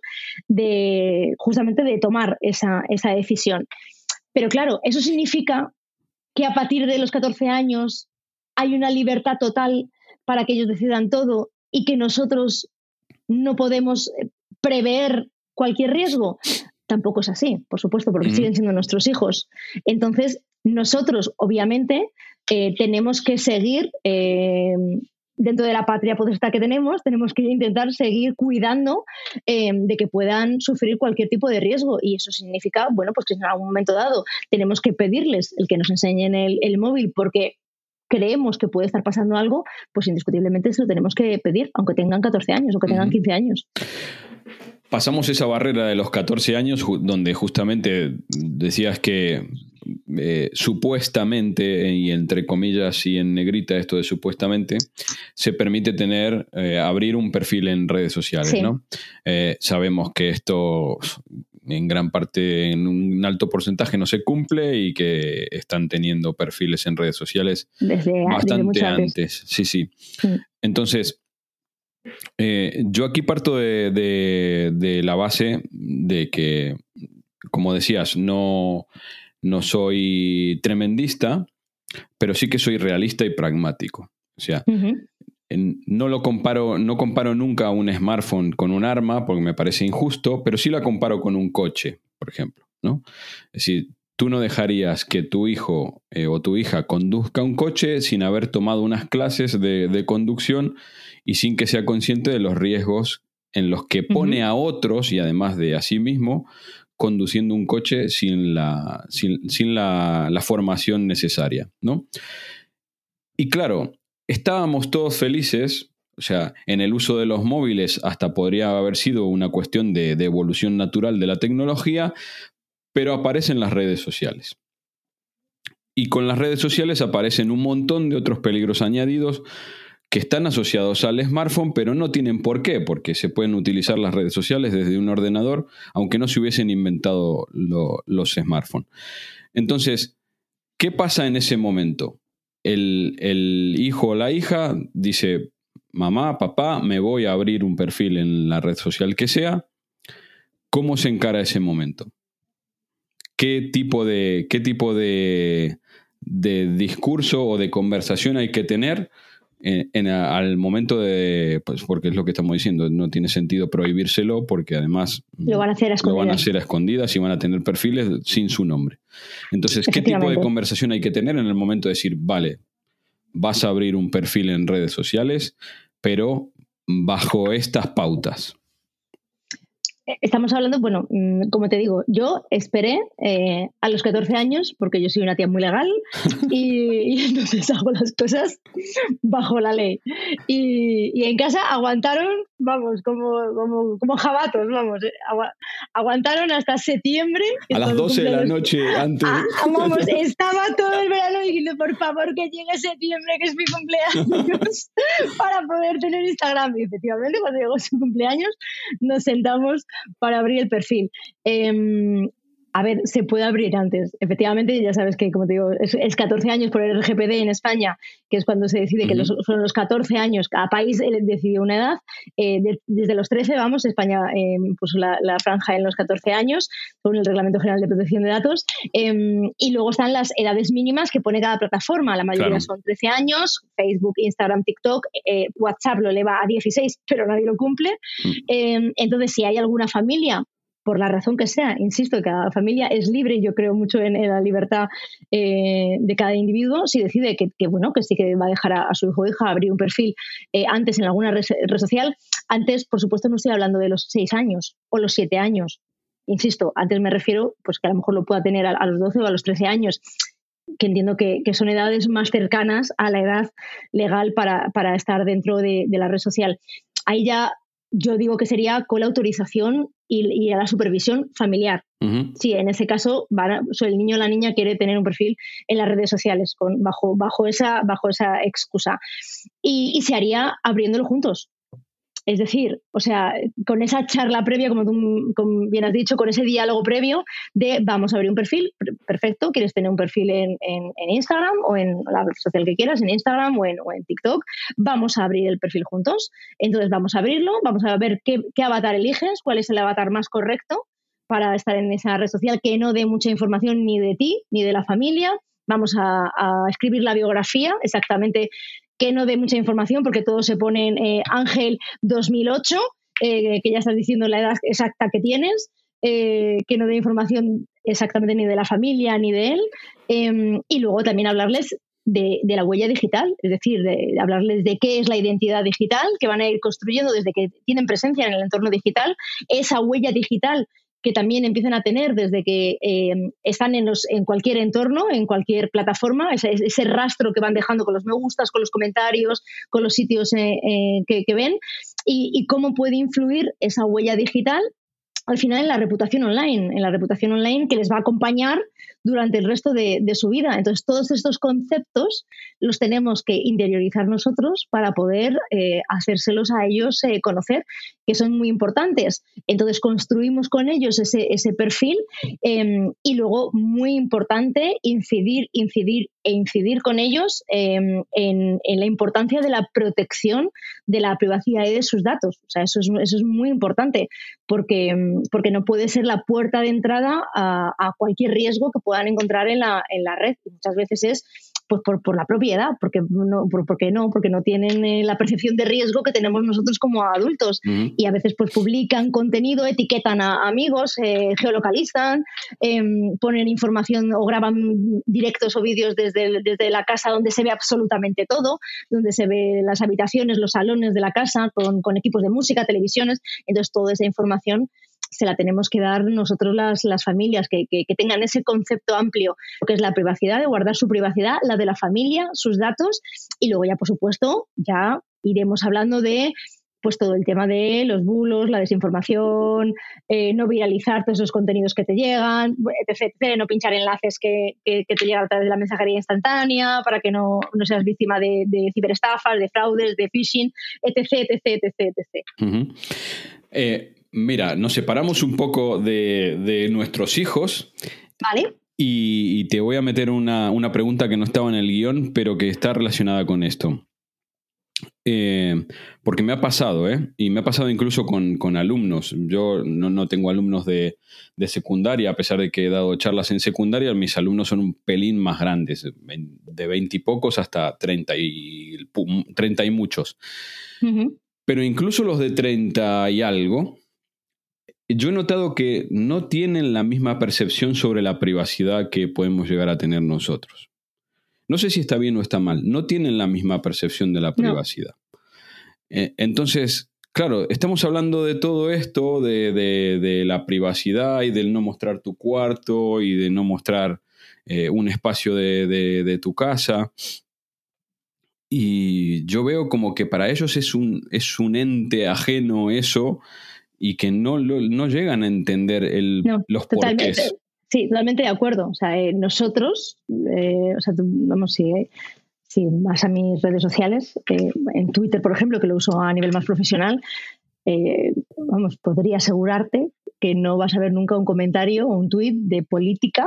de justamente de tomar esa, esa decisión. Pero claro, eso significa que a partir de los catorce años hay una libertad total para que ellos decidan todo y que nosotros no podemos prever cualquier riesgo. Tampoco es así, por supuesto, porque mm-hmm. siguen siendo nuestros hijos. Entonces, nosotros, obviamente... Eh, tenemos que seguir, eh, dentro de la patria potestad que tenemos, tenemos que intentar seguir cuidando eh, de que puedan sufrir cualquier tipo de riesgo. Y eso significa, bueno, pues que en algún momento dado tenemos que pedirles el que nos enseñen el, el móvil porque creemos que puede estar pasando algo, pues indiscutiblemente se lo tenemos que pedir, aunque tengan catorce años o que tengan quince años. Pasamos esa barrera de los catorce años donde justamente decías que eh, supuestamente, y entre comillas y en negrita esto de supuestamente, se permite tener, eh, abrir un perfil en redes sociales, sí. ¿no? Eh, sabemos que esto en gran parte, en un alto porcentaje no se cumple y que están teniendo perfiles en redes sociales desde, bastante desde antes. Sí, sí. sí. Entonces... Eh, yo aquí parto de, de, de la base de que, como decías, no, no soy tremendista, pero sí que soy realista y pragmático. O sea, uh-huh. en, no lo comparo, no comparo nunca un smartphone con un arma porque me parece injusto, pero sí la comparo con un coche, por ejemplo, ¿no? Es decir, tú no dejarías que tu hijo eh, o tu hija conduzca un coche sin haber tomado unas clases de, de conducción y sin que sea consciente de los riesgos en los que pone uh-huh. a otros y además de a sí mismo conduciendo un coche sin la, sin, sin la, la formación necesaria, ¿no? Y claro, estábamos todos felices, o sea, en el uso de los móviles hasta podría haber sido una cuestión de, de evolución natural de la tecnología, pero aparecen las redes sociales. Y con las redes sociales aparecen un montón de otros peligros añadidos que están asociados al smartphone, pero no tienen por qué, porque se pueden utilizar las redes sociales desde un ordenador, aunque no se hubiesen inventado lo, los smartphones. Entonces, ¿qué pasa en ese momento? El, el hijo o la hija dice, mamá, papá, me voy a abrir un perfil en la red social que sea. ¿Cómo se encara ese momento? ¿Qué tipo de, qué tipo de, de discurso o de conversación hay que tener en, en a, al momento de, pues porque es lo que estamos diciendo, no tiene sentido prohibírselo porque además lo van a hacer a escondidas, lo van a hacer a escondidas y van a tener perfiles sin su nombre? Entonces, ¿qué tipo de conversación hay que tener en el momento de decir, vale, vas a abrir un perfil en redes sociales, pero bajo estas pautas? estamos hablando, bueno, como te digo, yo esperé eh, a los catorce años, porque yo soy una tía muy legal, y, y entonces hago las cosas bajo la ley. Y, y en casa aguantaron, vamos, como, como, como jabatos, vamos, agu- aguantaron hasta septiembre. A las doce de la noche antes. Ah, vamos, estaba todo el verano diciendo, por favor, que llegue septiembre, que es mi cumpleaños, para poder tener Instagram. Y efectivamente, cuando llegó su cumpleaños, nos sentamos para abrir el perfil. Eh, a ver, se puede abrir antes. Efectivamente, ya sabes que, como te digo, es, es catorce años por el R G P D en España, que es cuando se decide que los, son los catorce años. Cada país decidió una edad. Eh, de, desde los trece, vamos, España eh, puso la, la franja en los catorce años con el Reglamento General de Protección de Datos. Eh, y luego están las edades mínimas que pone cada plataforma. La mayoría, claro, son trece años. Facebook, Instagram, TikTok, eh, WhatsApp lo eleva a dieciséis, pero nadie lo cumple. Eh, entonces, si hay alguna familia, por la razón que sea, insisto, cada familia es libre, yo creo mucho en, en la libertad eh, de cada individuo, si decide que, que bueno, que sí que va a dejar a, a su hijo o hija abrir un perfil eh, antes en alguna red, red social. Antes, por supuesto, no estoy hablando de los seis años o los siete años, insisto, antes me refiero pues que a lo mejor lo pueda tener a, a los doce o a los trece años, que entiendo que, que son edades más cercanas a la edad legal para, para estar dentro de, de la red social. Ahí ya yo digo que sería con la autorización y, y a la supervisión familiar. Uh-huh. Sí, en ese caso van a, o sea, el niño o la niña quiere tener un perfil en las redes sociales con, bajo, bajo, esa, bajo esa excusa. Y, y se haría abriéndolo juntos. Es decir, o sea, con esa charla previa, como tú como bien has dicho, con ese diálogo previo de vamos a abrir un perfil, perfecto, quieres tener un perfil en, en, en Instagram o en la red social que quieras, en Instagram o en, o en TikTok, vamos a abrir el perfil juntos. Entonces vamos a abrirlo, vamos a ver qué, qué avatar eliges, cuál es el avatar más correcto para estar en esa red social, que no dé mucha información ni de ti ni de la familia. Vamos a, a escribir la biografía exactamente, que no dé mucha información porque todos se ponen eh, Ángel dos mil ocho, eh, que ya estás diciendo la edad exacta que tienes, eh, que no dé información exactamente ni de la familia ni de él. Eh, y luego también hablarles de, de la huella digital, es decir, de, de hablarles de qué es la identidad digital que van a ir construyendo desde que tienen presencia en el entorno digital, esa huella digital que también empiezan a tener desde que eh, están en, los, en cualquier entorno, en cualquier plataforma, ese, ese rastro que van dejando con los me gustas, con los comentarios, con los sitios eh, eh, que, que ven, y, y cómo puede influir esa huella digital al final en la reputación online, en la reputación online que les va a acompañar durante el resto de, de su vida. Entonces, todos estos conceptos los tenemos que interiorizar nosotros para poder eh, hacérselos a ellos eh, conocer, que son muy importantes. Entonces, construimos con ellos ese, ese perfil eh, y luego, muy importante, incidir, incidir e incidir con ellos eh, en, en la importancia de la protección de la privacidad y de sus datos. O sea, eso es, eso es muy importante porque... porque no puede ser la puerta de entrada a, a cualquier riesgo que puedan encontrar en la, en la red. Muchas veces es pues, por, por la propiedad, porque no, por, porque no, porque no tienen eh, la percepción de riesgo que tenemos nosotros como adultos. Uh-huh. Y a veces pues, publican contenido, etiquetan a amigos, eh, geolocalizan, eh, ponen información o graban directos o vídeos desde, desde la casa donde se ve absolutamente todo, donde se ve las habitaciones, los salones de la casa, con, con equipos de música, televisiones. Entonces, toda esa información se la tenemos que dar nosotros las, las familias, que, que, que tengan ese concepto amplio, que es la privacidad, de guardar su privacidad, la de la familia, sus datos, y luego ya, por supuesto, ya iremos hablando de pues todo el tema de los bulos, la desinformación, eh, no viralizar todos esos contenidos que te llegan, etcétera, no pinchar enlaces que, que, que te llegan a través de la mensajería instantánea para que no, no seas víctima de, de ciberestafas, de fraudes, de phishing, etcétera, etcétera, etcétera. Uh-huh. Eh... Mira, nos separamos un poco de, de nuestros hijos. Vale. Y, y te voy a meter una, una pregunta que no estaba en el guión, pero que está relacionada con esto. Eh, porque me ha pasado, ¿eh? Y me ha pasado incluso con, con alumnos. Yo no, no tengo alumnos de, de secundaria, a pesar de que he dado charlas en secundaria, mis alumnos son un pelín más grandes, de veinte y pocos hasta treinta y, treinta y muchos. Uh-huh. Pero incluso los de treinta y algo... Yo he notado que no tienen la misma percepción sobre la privacidad que podemos llegar a tener nosotros. No sé si está bien o está mal. No tienen la misma percepción de la privacidad. No. Eh, entonces, Claro, estamos hablando de todo esto, de, de, de la privacidad y del no mostrar tu cuarto y de no mostrar eh, un espacio de, de, de tu casa. Y yo veo como que para ellos es un, es un ente ajeno eso y que no, no llegan a entender el, no, los totalmente. Porqués. Sí, totalmente de acuerdo. O sea, eh, nosotros, eh, o sea, vamos, sí, eh. Si vas a mis redes sociales, eh, en Twitter, por ejemplo, que lo uso a nivel más profesional, eh, vamos, podría asegurarte que no vas a ver nunca un comentario o un tuit de política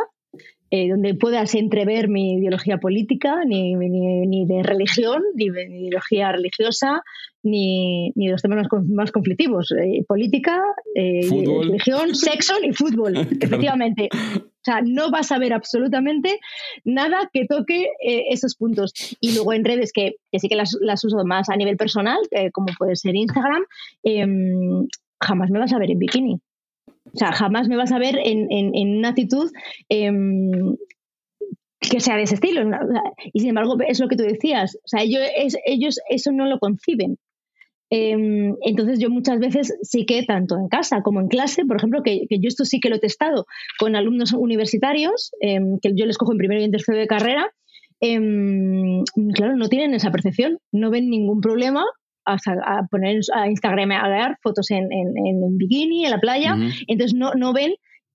eh, donde puedas entrever mi ideología política, ni, ni, ni de religión, ni de ideología religiosa, ni, ni de los temas más, más conflictivos. Eh, política, eh, religión, sexo y fútbol, efectivamente. O sea, no vas a ver absolutamente nada que toque eh, esos puntos. Y luego en redes que, que sí que las, las uso más a nivel personal, eh, como puede ser Instagram, eh, jamás me vas a ver en bikini. O sea, jamás me vas a ver en, en, en una actitud eh, que sea de ese estilo. Y sin embargo, es lo que tú decías. O sea, ellos, ellos eso no lo conciben. Entonces yo muchas veces sí que tanto en casa como en clase, por ejemplo, que, que yo esto sí que lo he testado con alumnos universitarios, eh, que yo les cojo en primero y en tercero de carrera, eh, claro, no tienen esa percepción, no ven ningún problema hasta a poner a Instagram a dar fotos en, en, en bikini, en la playa, uh-huh. Entonces no, no ven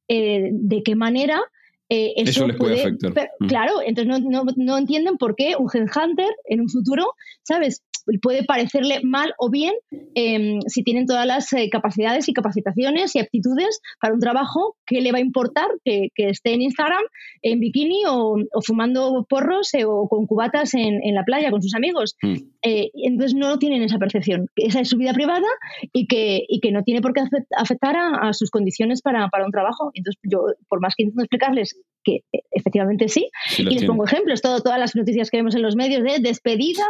eh, de qué manera eh, eso, eso les puede, puede afectar. Pero, uh-huh. Claro, entonces no, no, no entienden por qué un headhunter en un futuro, ¿sabes?, puede parecerle mal o bien eh, si tienen todas las eh, capacidades y capacitaciones y aptitudes para un trabajo que le va a importar que, que esté en Instagram en bikini o, o fumando porros eh, o con cubatas en, en la playa con sus amigos. Mm. Eh, entonces no tienen esa percepción. Esa es su vida privada y que, y que no tiene por qué afectar a, a sus condiciones para, para un trabajo. Entonces yo, por más que intento explicarles que efectivamente sí, sí y les tiene. Pongo ejemplos, todo, todas las noticias que vemos en los medios de despedida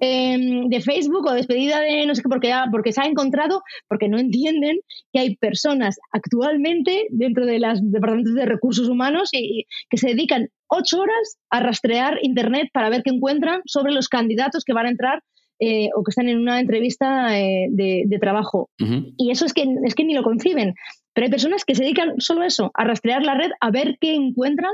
eh, de Facebook o despedida de no sé qué, porque, porque se ha encontrado, porque no entienden que hay personas actualmente dentro de los departamentos de recursos humanos y, y que se dedican ocho horas a rastrear internet para ver qué encuentran sobre los candidatos que van a entrar eh, o que están en una entrevista eh, de, de trabajo. Uh-huh. Y eso es que, es que ni lo conciben. Pero hay personas que se dedican solo a eso, a rastrear la red, a ver qué encuentran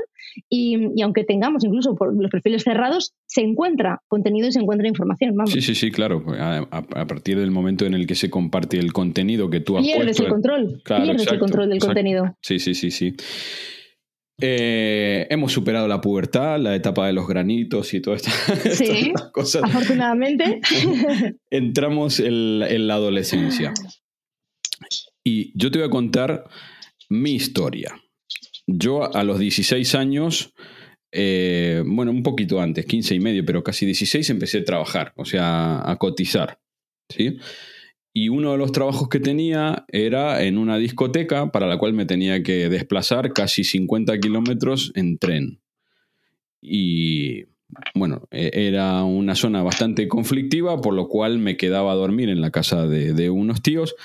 y, y aunque tengamos incluso por los perfiles cerrados, se encuentra contenido y se encuentra información. Vamos. Sí, sí, sí, claro. A, a partir del momento en el que se comparte el contenido que tú has puesto... Pierdes el control. Claro, pierdes exacto, el control del exacto. contenido. Sí, sí, sí, sí. Eh, hemos superado la pubertad, la etapa de los granitos y todas estas sí, toda esta cosas. Afortunadamente. Entramos en, en la adolescencia. Y yo te voy a contar mi historia. Yo a los dieciséis años, eh, bueno, un poquito antes, quince y medio, pero casi dieciséis, empecé a trabajar, o sea, a cotizar, ¿sí? Y uno de los trabajos que tenía era en una discoteca para la cual me tenía que desplazar casi cincuenta kilómetros en tren. Y, bueno, era una zona bastante conflictiva, por lo cual me quedaba a dormir en la casa de, de unos tíos,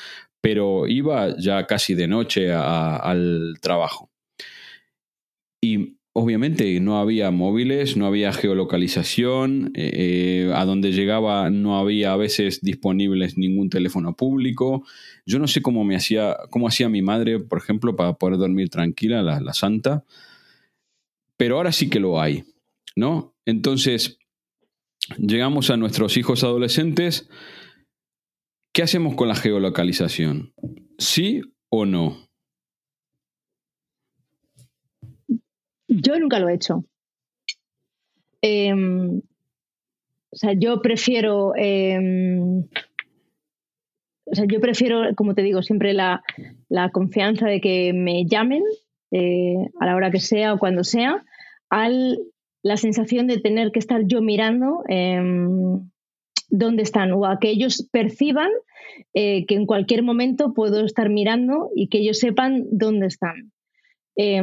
pero iba ya casi de noche a, a, al trabajo. Y obviamente no había móviles, no había geolocalización, eh, a donde llegaba no había a veces disponibles ningún teléfono público. Yo no sé cómo me hacía, cómo hacía mi madre, por ejemplo, para poder dormir tranquila, la, la santa, pero ahora sí que lo hay, ¿no? Entonces, llegamos a nuestros hijos adolescentes. ¿Qué hacemos con la geolocalización? ¿Sí o no? Yo nunca lo he hecho. Eh, o sea, yo prefiero. Eh, o sea, yo prefiero, como te digo, siempre la, la confianza de que me llamen eh, a la hora que sea o cuando sea, al la sensación de tener que estar yo mirando. Eh, dónde están o a que ellos perciban eh, que en cualquier momento puedo estar mirando y que ellos sepan dónde están. Eh,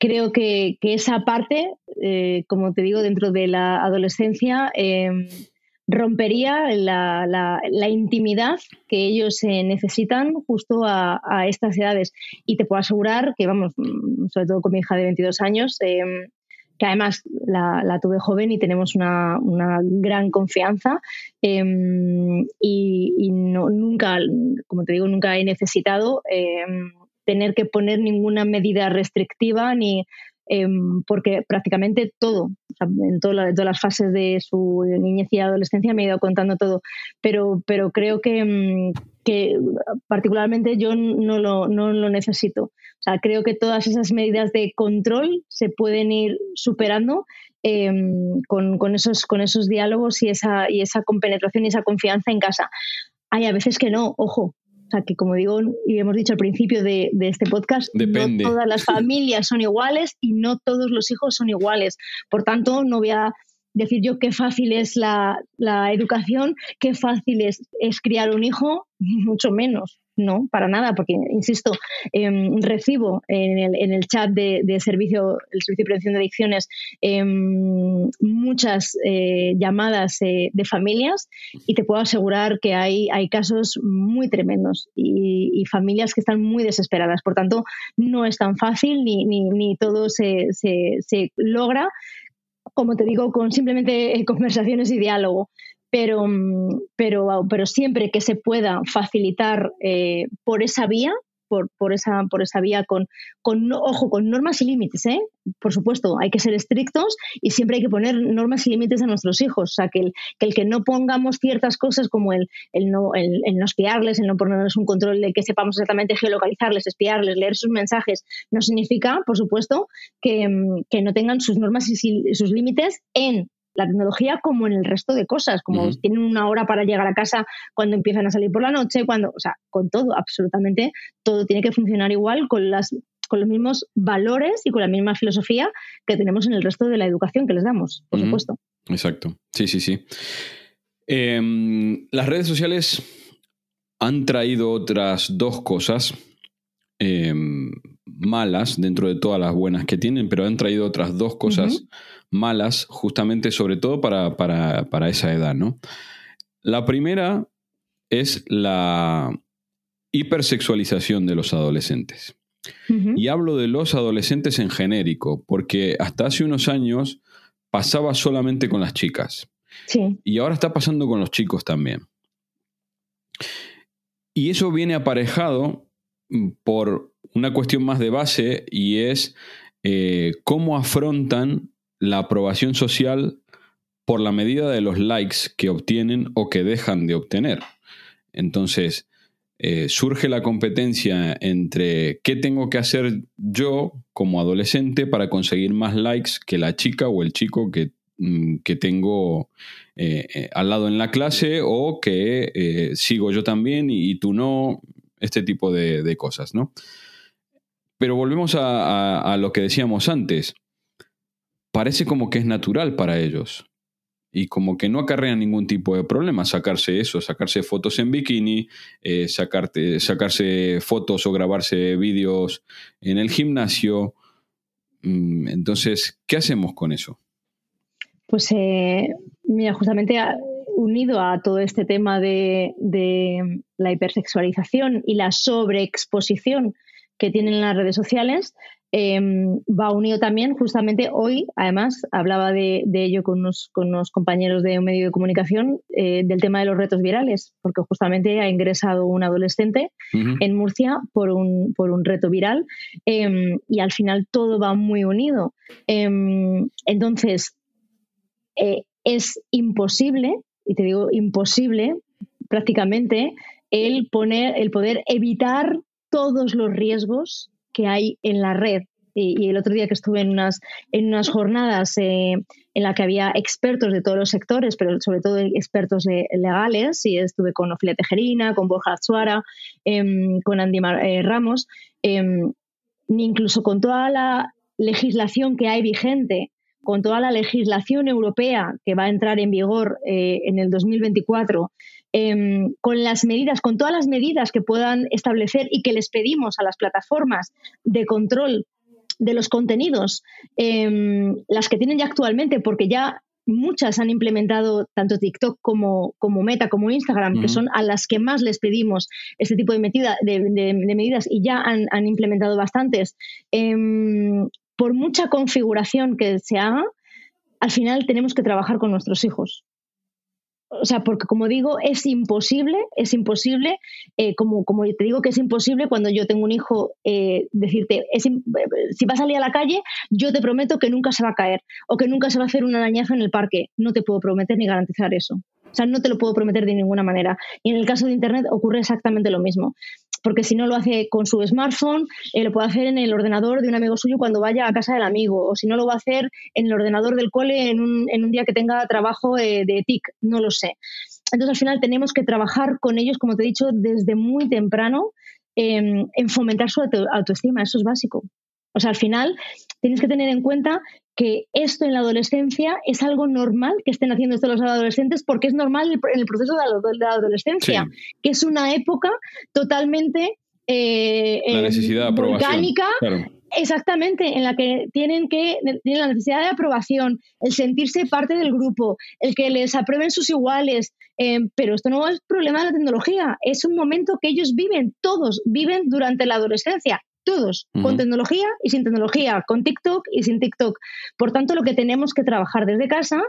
creo que, que esa parte, eh, como te digo, dentro de la adolescencia eh, rompería la, la, la intimidad que ellos eh, necesitan justo a, a estas edades. Y te puedo asegurar que, vamos, sobre todo con mi hija de veintidós años, eh, que además la, la tuve joven y tenemos una, una gran confianza, eh, y, y no, nunca, como te digo, nunca he necesitado eh, tener que poner ninguna medida restrictiva ni... porque prácticamente todo, o sea, en toda la, todas las fases de su niñez y adolescencia me he ido contando todo, pero, pero creo que, que particularmente yo no lo, no lo necesito. O sea, creo que todas esas medidas de control se pueden ir superando eh, con, con, esos, con esos diálogos y esa, y esa compenetración y esa confianza en casa. Hay a veces que no, ojo. O sea, que como digo y hemos dicho al principio de, de este podcast, depende. No todas las familias son iguales y no todos los hijos son iguales. Por tanto, no voy a decir yo qué fácil es la, la educación, qué fácil es, es criar un hijo, mucho menos. No, para nada, porque, insisto, eh, recibo en el, en el chat de, de servicio, el Servicio de Prevención de Adicciones, eh, muchas eh, llamadas eh, de familias, y te puedo asegurar que hay, hay casos muy tremendos y, y familias que están muy desesperadas. Por tanto, no es tan fácil ni, ni, ni todo se, se, se logra, como te digo, con simplemente conversaciones y diálogo. Pero, pero, pero siempre que se pueda facilitar eh, por esa vía, por, por, esa, por esa vía, con, con, ojo, con normas y límites, ¿eh? Por supuesto, hay que ser estrictos y siempre hay que poner normas y límites a nuestros hijos. O sea, que el que, el que no pongamos ciertas cosas como el, el, no, el, el no espiarles, el no ponerles un control de que sepamos exactamente geolocalizarles, espiarles, leer sus mensajes, no significa, por supuesto, que, que no tengan sus normas y sus límites en la tecnología como en el resto de cosas, como uh-huh. tienen una hora para llegar a casa, cuando empiezan a salir por la noche, cuando, o sea, con todo, absolutamente todo tiene que funcionar igual, con las con los mismos valores y con la misma filosofía que tenemos en el resto de la educación que les damos, por uh-huh. supuesto. Exacto, sí, sí, sí. Eh, las redes sociales han traído otras dos cosas eh, malas dentro de todas las buenas que tienen, pero han traído otras dos cosas uh-huh. malas, justamente sobre todo para, para, para esa edad, ¿no? La primera es la hipersexualización de los adolescentes. Uh-huh. Y hablo de los adolescentes en genérico, porque hasta hace unos años pasaba solamente con las chicas. Sí. Y ahora está pasando con los chicos también. Y eso viene aparejado por una cuestión más de base, y es eh, cómo afrontan la aprobación social por la medida de los likes que obtienen o que dejan de obtener. Entonces, eh, surge la competencia entre qué tengo que hacer yo como adolescente para conseguir más likes que la chica o el chico que, que tengo eh, eh, al lado en la clase, o que eh, sigo yo también y, y tú no, este tipo de, de cosas, ¿no? Pero volvemos a, a, a lo que decíamos antes. Parece como que es natural para ellos y como que no acarrea ningún tipo de problema sacarse eso, sacarse fotos en bikini, eh, sacarte, sacarse fotos o grabarse vídeos en el gimnasio. Entonces, ¿qué hacemos con eso? Pues eh, mira, justamente a, unido a todo este tema de, de la hipersexualización y la sobreexposición que tienen las redes sociales, Eh, va unido también, justamente hoy, además, hablaba de, de ello con unos, con unos compañeros de un medio de comunicación, eh, del tema de los retos virales, porque justamente ha ingresado un adolescente uh-huh. en Murcia por un, por un reto viral, eh, y al final todo va muy unido. Eh, entonces, eh, es imposible, y te digo imposible prácticamente, el, poner, el poder evitar todos los riesgos que hay en la red. Y, y el otro día que estuve en unas, en unas jornadas eh, en la que había expertos de todos los sectores, pero sobre todo expertos de, legales, y estuve con Ofelia Tejerina, con Borja Azuara, eh, con Andy eh, Ramos, eh, incluso con toda la legislación que hay vigente, con toda la legislación europea que va a entrar en vigor eh, en el dos mil veinticuatro, Eh, con las medidas, con todas las medidas que puedan establecer y que les pedimos a las plataformas de control de los contenidos, eh, las que tienen ya actualmente, porque ya muchas han implementado tanto TikTok como, como Meta, como Instagram, uh-huh. que son a las que más les pedimos este tipo de, metida, de, de, de medidas, y ya han, han implementado bastantes. Eh, por mucha configuración que se haga, al final tenemos que trabajar con nuestros hijos. O sea, porque como digo, es imposible, es imposible, eh, como, como te digo que es imposible cuando yo tengo un hijo, eh, decirte, es, si va a salir a la calle, yo te prometo que nunca se va a caer o que nunca se va a hacer un arañazo en el parque. No te puedo prometer ni garantizar eso. O sea, no te lo puedo prometer de ninguna manera. Y en el caso de Internet ocurre exactamente lo mismo. Porque si no lo hace con su smartphone, eh, lo puede hacer en el ordenador de un amigo suyo cuando vaya a casa del amigo. O si no, lo va a hacer en el ordenador del cole en un, en un día que tenga trabajo eh, de T I C. No lo sé. Entonces, al final, tenemos que trabajar con ellos, como te he dicho, desde muy temprano eh, en fomentar su auto- autoestima. Eso es básico. O sea, al final, tienes que tener en cuenta que esto en la adolescencia es algo normal que estén haciendo esto los adolescentes, porque es normal en el proceso de la adolescencia, sí, que es una época totalmente eh, la necesidad eh, de volcánica, claro, exactamente, en la que tienen que tienen la necesidad de aprobación, el sentirse parte del grupo, el que les aprueben sus iguales, eh, pero esto no es problema de la tecnología, es un momento que ellos viven, todos viven durante la adolescencia. Todos, uh-huh, con tecnología y sin tecnología, con TikTok y sin TikTok. Por tanto, lo que tenemos que trabajar desde casa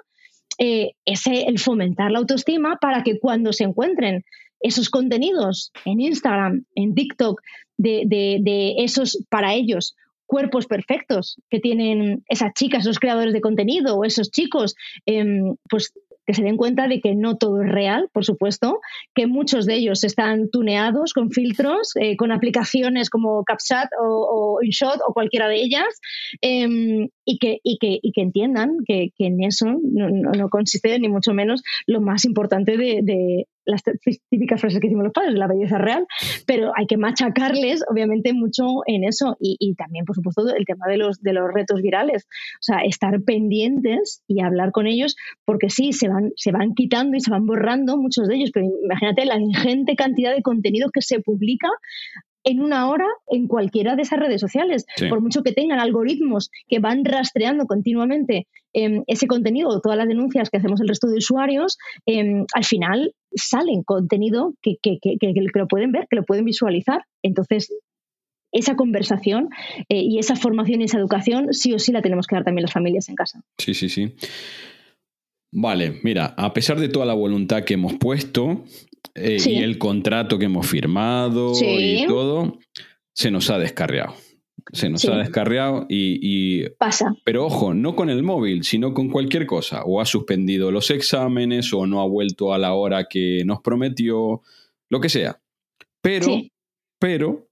eh, es el fomentar la autoestima para que cuando se encuentren esos contenidos en Instagram, en TikTok, de, de, de esos, para ellos, cuerpos perfectos que tienen esas chicas, esos creadores de contenido o esos chicos, eh, pues que se den cuenta de que no todo es real, por supuesto, que muchos de ellos están tuneados con filtros, eh, con aplicaciones como CapCut o, o InShot o cualquiera de ellas, eh, y, que, y, que, y que entiendan que, que en eso no, no, no consiste ni mucho menos lo más importante de, de las típicas frases que decimos los padres, la belleza real, pero hay que machacarles obviamente mucho en eso, y, y también, por supuesto, el tema de los, de los retos virales, o sea, estar pendientes y hablar con ellos, porque sí, se van, se van quitando y se van borrando muchos de ellos, pero imagínate la ingente cantidad de contenido que se publica en una hora en cualquiera de esas redes sociales, sí, por mucho que tengan algoritmos que van rastreando continuamente eh, ese contenido, todas las denuncias que hacemos el resto de usuarios, eh, al final salen contenido que, que, que, que, que lo pueden ver, que lo pueden visualizar. Entonces, esa conversación eh, y esa formación y esa educación sí o sí la tenemos que dar también las familias en casa. Sí, sí, sí. Vale, mira, a pesar de toda la voluntad que hemos puesto eh, sí, y el contrato que hemos firmado, sí, y todo, se nos ha descarriado. Se nos, sí, ha descarriado y, y... Pasa. Pero ojo, no con el móvil, sino con cualquier cosa. O ha suspendido los exámenes, o no ha vuelto a la hora que nos prometió, lo que sea. Pero, sí, pero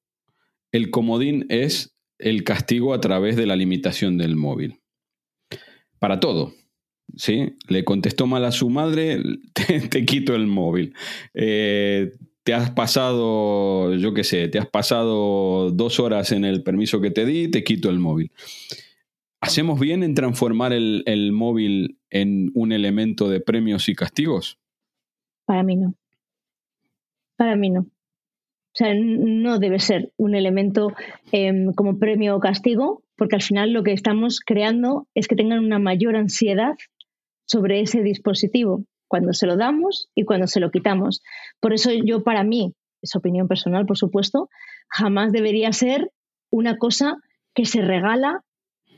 el comodín es el castigo a través de la limitación del móvil. Para todo. Sí, le contestó mal a su madre, te, te quito el móvil. Eh, te has pasado, yo qué sé, te has pasado dos horas en el permiso que te di, te quito el móvil. ¿Hacemos bien en transformar el, el móvil en un elemento de premios y castigos? Para mí no. Para mí no. O sea, no debe ser un elemento eh, como premio o castigo, porque al final lo que estamos creando es que tengan una mayor ansiedad sobre ese dispositivo, cuando se lo damos y cuando se lo quitamos. Por eso yo, para mí, es opinión personal, por supuesto, jamás debería ser una cosa que se regala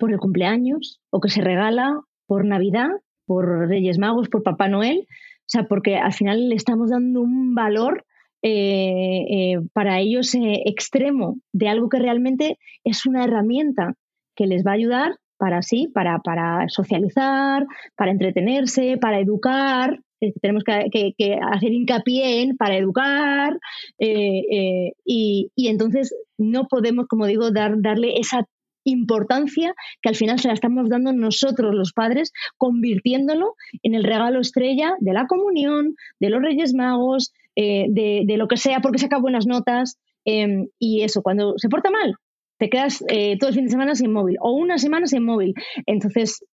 por el cumpleaños o que se regala por Navidad, por Reyes Magos, por Papá Noel. O sea, porque al final le estamos dando un valor eh, eh, para ellos eh, extremo, de algo que realmente es una herramienta que les va a ayudar para sí, para, para socializar, para entretenerse, para educar. Eh, tenemos que, que, que hacer hincapié en para educar eh, eh, y, y entonces no podemos, como digo, dar, darle esa importancia que al final se la estamos dando nosotros los padres, convirtiéndolo en el regalo estrella de la comunión, de los Reyes Magos, eh, de, de lo que sea, porque saca buenas notas eh, y eso, cuando se porta mal, te quedas eh, todo el fin de semana sin móvil o una semana sin móvil. Entonces,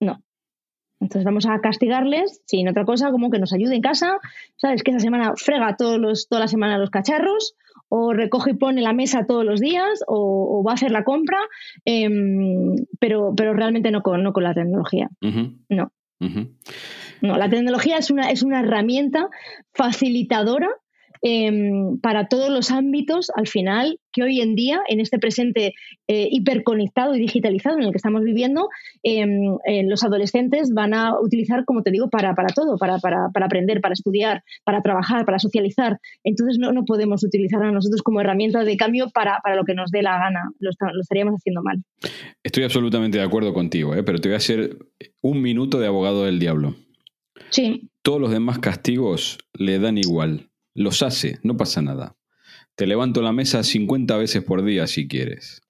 no. Entonces vamos a castigarles sin otra cosa como que nos ayude en casa. Sabes que esa semana frega todos los, toda la semana los cacharros, o recoge y pone la mesa todos los días, o, o va a hacer la compra, eh, pero, pero realmente no con, no con la tecnología. Uh-huh. No. Uh-huh. No, la tecnología es una, es una herramienta facilitadora eh, para todos los ámbitos, al final, que hoy en día, en este presente eh, hiperconectado y digitalizado en el que estamos viviendo, eh, eh, los adolescentes van a utilizar, como te digo, para, para todo, para, para, para aprender, para estudiar, para trabajar, para socializar. Entonces no, no podemos utilizar a nosotros como herramienta de cambio para, para lo que nos dé la gana. Lo, lo estaríamos haciendo mal. Estoy absolutamente de acuerdo contigo, ¿eh? Pero te voy a hacer un minuto de abogado del diablo. Sí. Todos los demás castigos le dan igual. Los hace, no pasa nada. Te levanto la mesa cincuenta veces por día si quieres.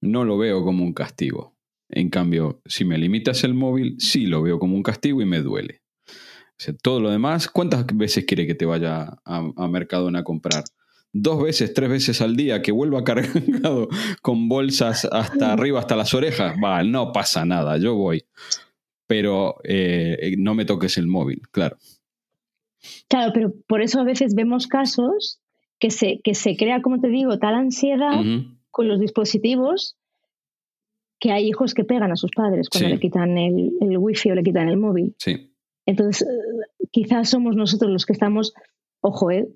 No lo veo como un castigo. En cambio, si me limitas el móvil, sí lo veo como un castigo y me duele. O sea, todo lo demás, ¿cuántas veces quiere que te vaya a, a Mercadona a comprar? Dos veces, tres veces al día, que vuelva cargado con bolsas hasta arriba, hasta las orejas. Va, no pasa nada, yo voy. Pero eh, no me toques el móvil, claro. Claro, pero por eso a veces vemos casos... Que se, que se crea, como te digo, tal ansiedad uh-huh. con los dispositivos que hay hijos que pegan a sus padres cuando sí. le quitan el, el wifi o le quitan el móvil. Sí. Entonces, quizás somos nosotros los que estamos, ojo, eh,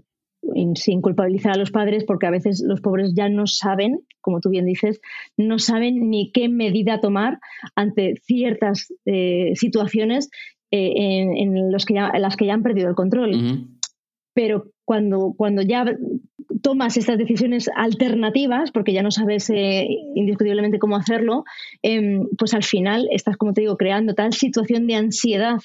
sin culpabilizar a los padres, porque a veces los pobres ya no saben, como tú bien dices, no saben ni qué medida tomar ante ciertas eh, situaciones eh, en, en, los que ya, en las que ya han perdido el control. Uh-huh. Pero cuando, cuando ya tomas estas decisiones alternativas, porque ya no sabes eh, indiscutiblemente cómo hacerlo, eh, pues al final estás, como te digo, creando tal situación de ansiedad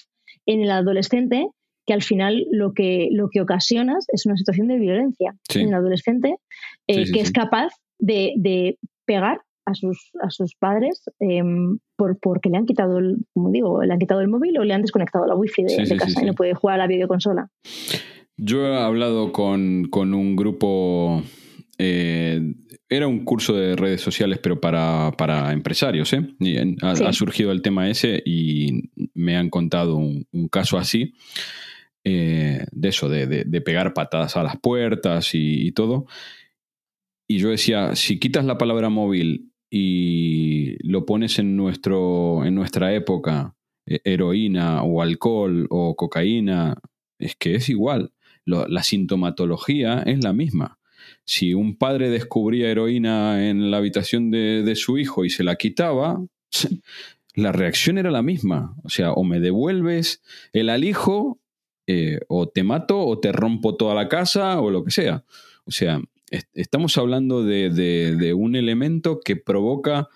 en el adolescente que al final lo que, lo que ocasionas es una situación de violencia sí. en el adolescente eh, sí, sí, que sí. es capaz de, de pegar a sus, a sus padres eh, por, porque le han quitado el, como digo, le han quitado el móvil o le han desconectado la wifi de, sí, de sí, casa sí, y no sí. puede jugar a la videoconsola. Yo he hablado con, con un grupo, eh, era un curso de redes sociales, pero para, para empresarios, ¿eh? Y ha, sí. ha surgido el tema ese y me han contado un, un caso así, eh, de eso, de, de, de pegar patadas a las puertas y, y todo. Y yo decía, si quitas la palabra móvil y lo pones en, nuestro, en nuestra época, eh, heroína o alcohol o cocaína, es que es igual. La sintomatología es la misma. Si un padre descubría heroína en la habitación de, de su hijo y se la quitaba, la reacción era la misma. O sea, o me devuelves el alijo, eh, o te mato, o te rompo toda la casa, o lo que sea. O sea, est- estamos hablando de, de, de un elemento que provoca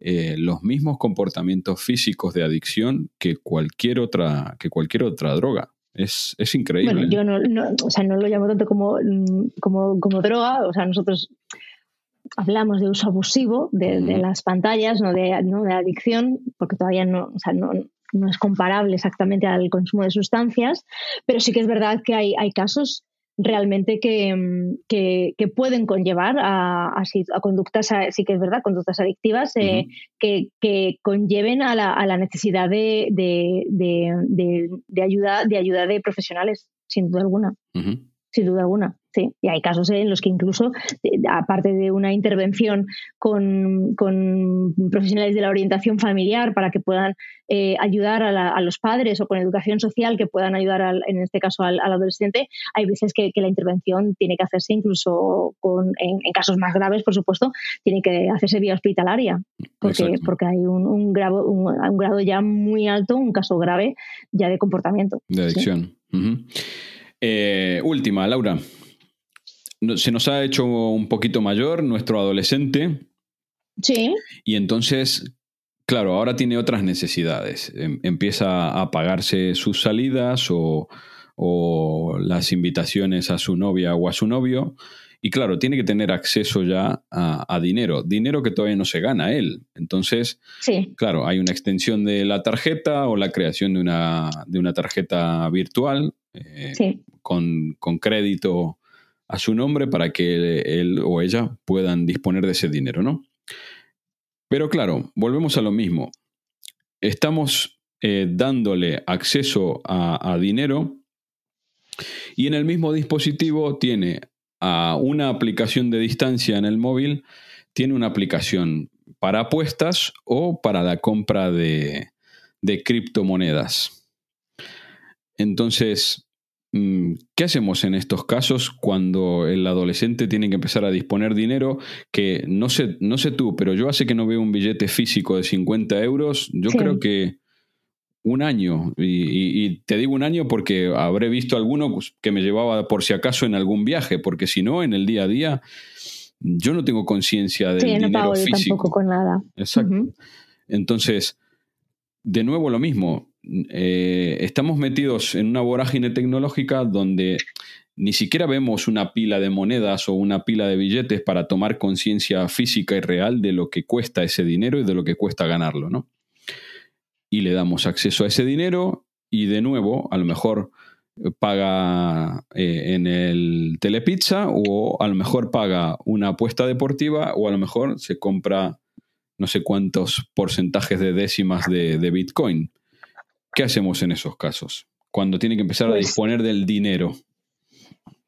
eh, los mismos comportamientos físicos de adicción que cualquier otra, que cualquier otra droga. Es, es increíble. Bueno, yo no, no, o sea, no lo llamo tanto como, como, como droga. O sea, nosotros hablamos de uso abusivo de, de las pantallas, no de, no de adicción, porque todavía no, o sea, no, no es comparable exactamente al consumo de sustancias, pero sí que es verdad que hay, hay casos realmente que, que, que pueden conllevar a, a, a conductas, a, sí que es verdad, conductas adictivas eh, uh-huh. que, que conlleven a la, a la necesidad de, de, de, de, de, ayuda, de ayuda de profesionales, sin duda alguna. Uh-huh. Sin duda alguna, sí. Y hay casos en los que incluso, aparte de una intervención con, con profesionales de la orientación familiar para que puedan eh, ayudar a, la, a los padres o con educación social que puedan ayudar, al, en este caso, al, al adolescente, hay veces que, que la intervención tiene que hacerse incluso con, en, en casos más graves, por supuesto, tiene que hacerse vía hospitalaria, porque, porque hay un, un, grado, un, un grado ya muy alto, un caso grave ya de comportamiento. De adicción. ¿Sí? Uh-huh. Eh, última, Laura. Se nos ha hecho un poquito mayor nuestro adolescente. Sí. Y entonces, claro, ahora tiene otras necesidades. Empieza a pagarse sus salidas o, o las invitaciones a su novia o a su novio. Y claro, tiene que tener acceso ya a, a dinero, dinero que todavía no se gana él. Entonces, sí. Claro, hay una extensión de la tarjeta o la creación de una, de una tarjeta virtual eh, sí. con, con crédito a su nombre para que él, él o ella puedan disponer de ese dinero, ¿no? Pero claro, volvemos a lo mismo. Estamos eh, dándole acceso a, a dinero y en el mismo dispositivo tiene... a una aplicación de distancia en el móvil, tiene una aplicación para apuestas o para la compra de, de criptomonedas. Entonces, ¿Qué hacemos en estos casos cuando el adolescente tiene que empezar a disponer dinero? Que no sé, no sé tú, pero yo hace que no veo un billete físico de cincuenta euros, yo sí. creo que un año, y, y, y te digo un año porque habré visto alguno que me llevaba por si acaso en algún viaje, porque si no, en el día a día yo no tengo conciencia del sí, dinero no pago físico. Yo tampoco con nada. Exacto. Uh-huh. Entonces, de nuevo lo mismo. Eh, estamos metidos en una vorágine tecnológica donde ni siquiera vemos una pila de monedas o una pila de billetes para tomar conciencia física y real de lo que cuesta ese dinero y de lo que cuesta ganarlo, ¿no? Y le damos acceso a ese dinero y, de nuevo, a lo mejor paga eh, en el Telepizza, o a lo mejor paga una apuesta deportiva, o a lo mejor se compra no sé cuántos porcentajes de décimas de, de Bitcoin. ¿Qué hacemos en esos casos? Cuando tiene que empezar pues, a disponer del dinero.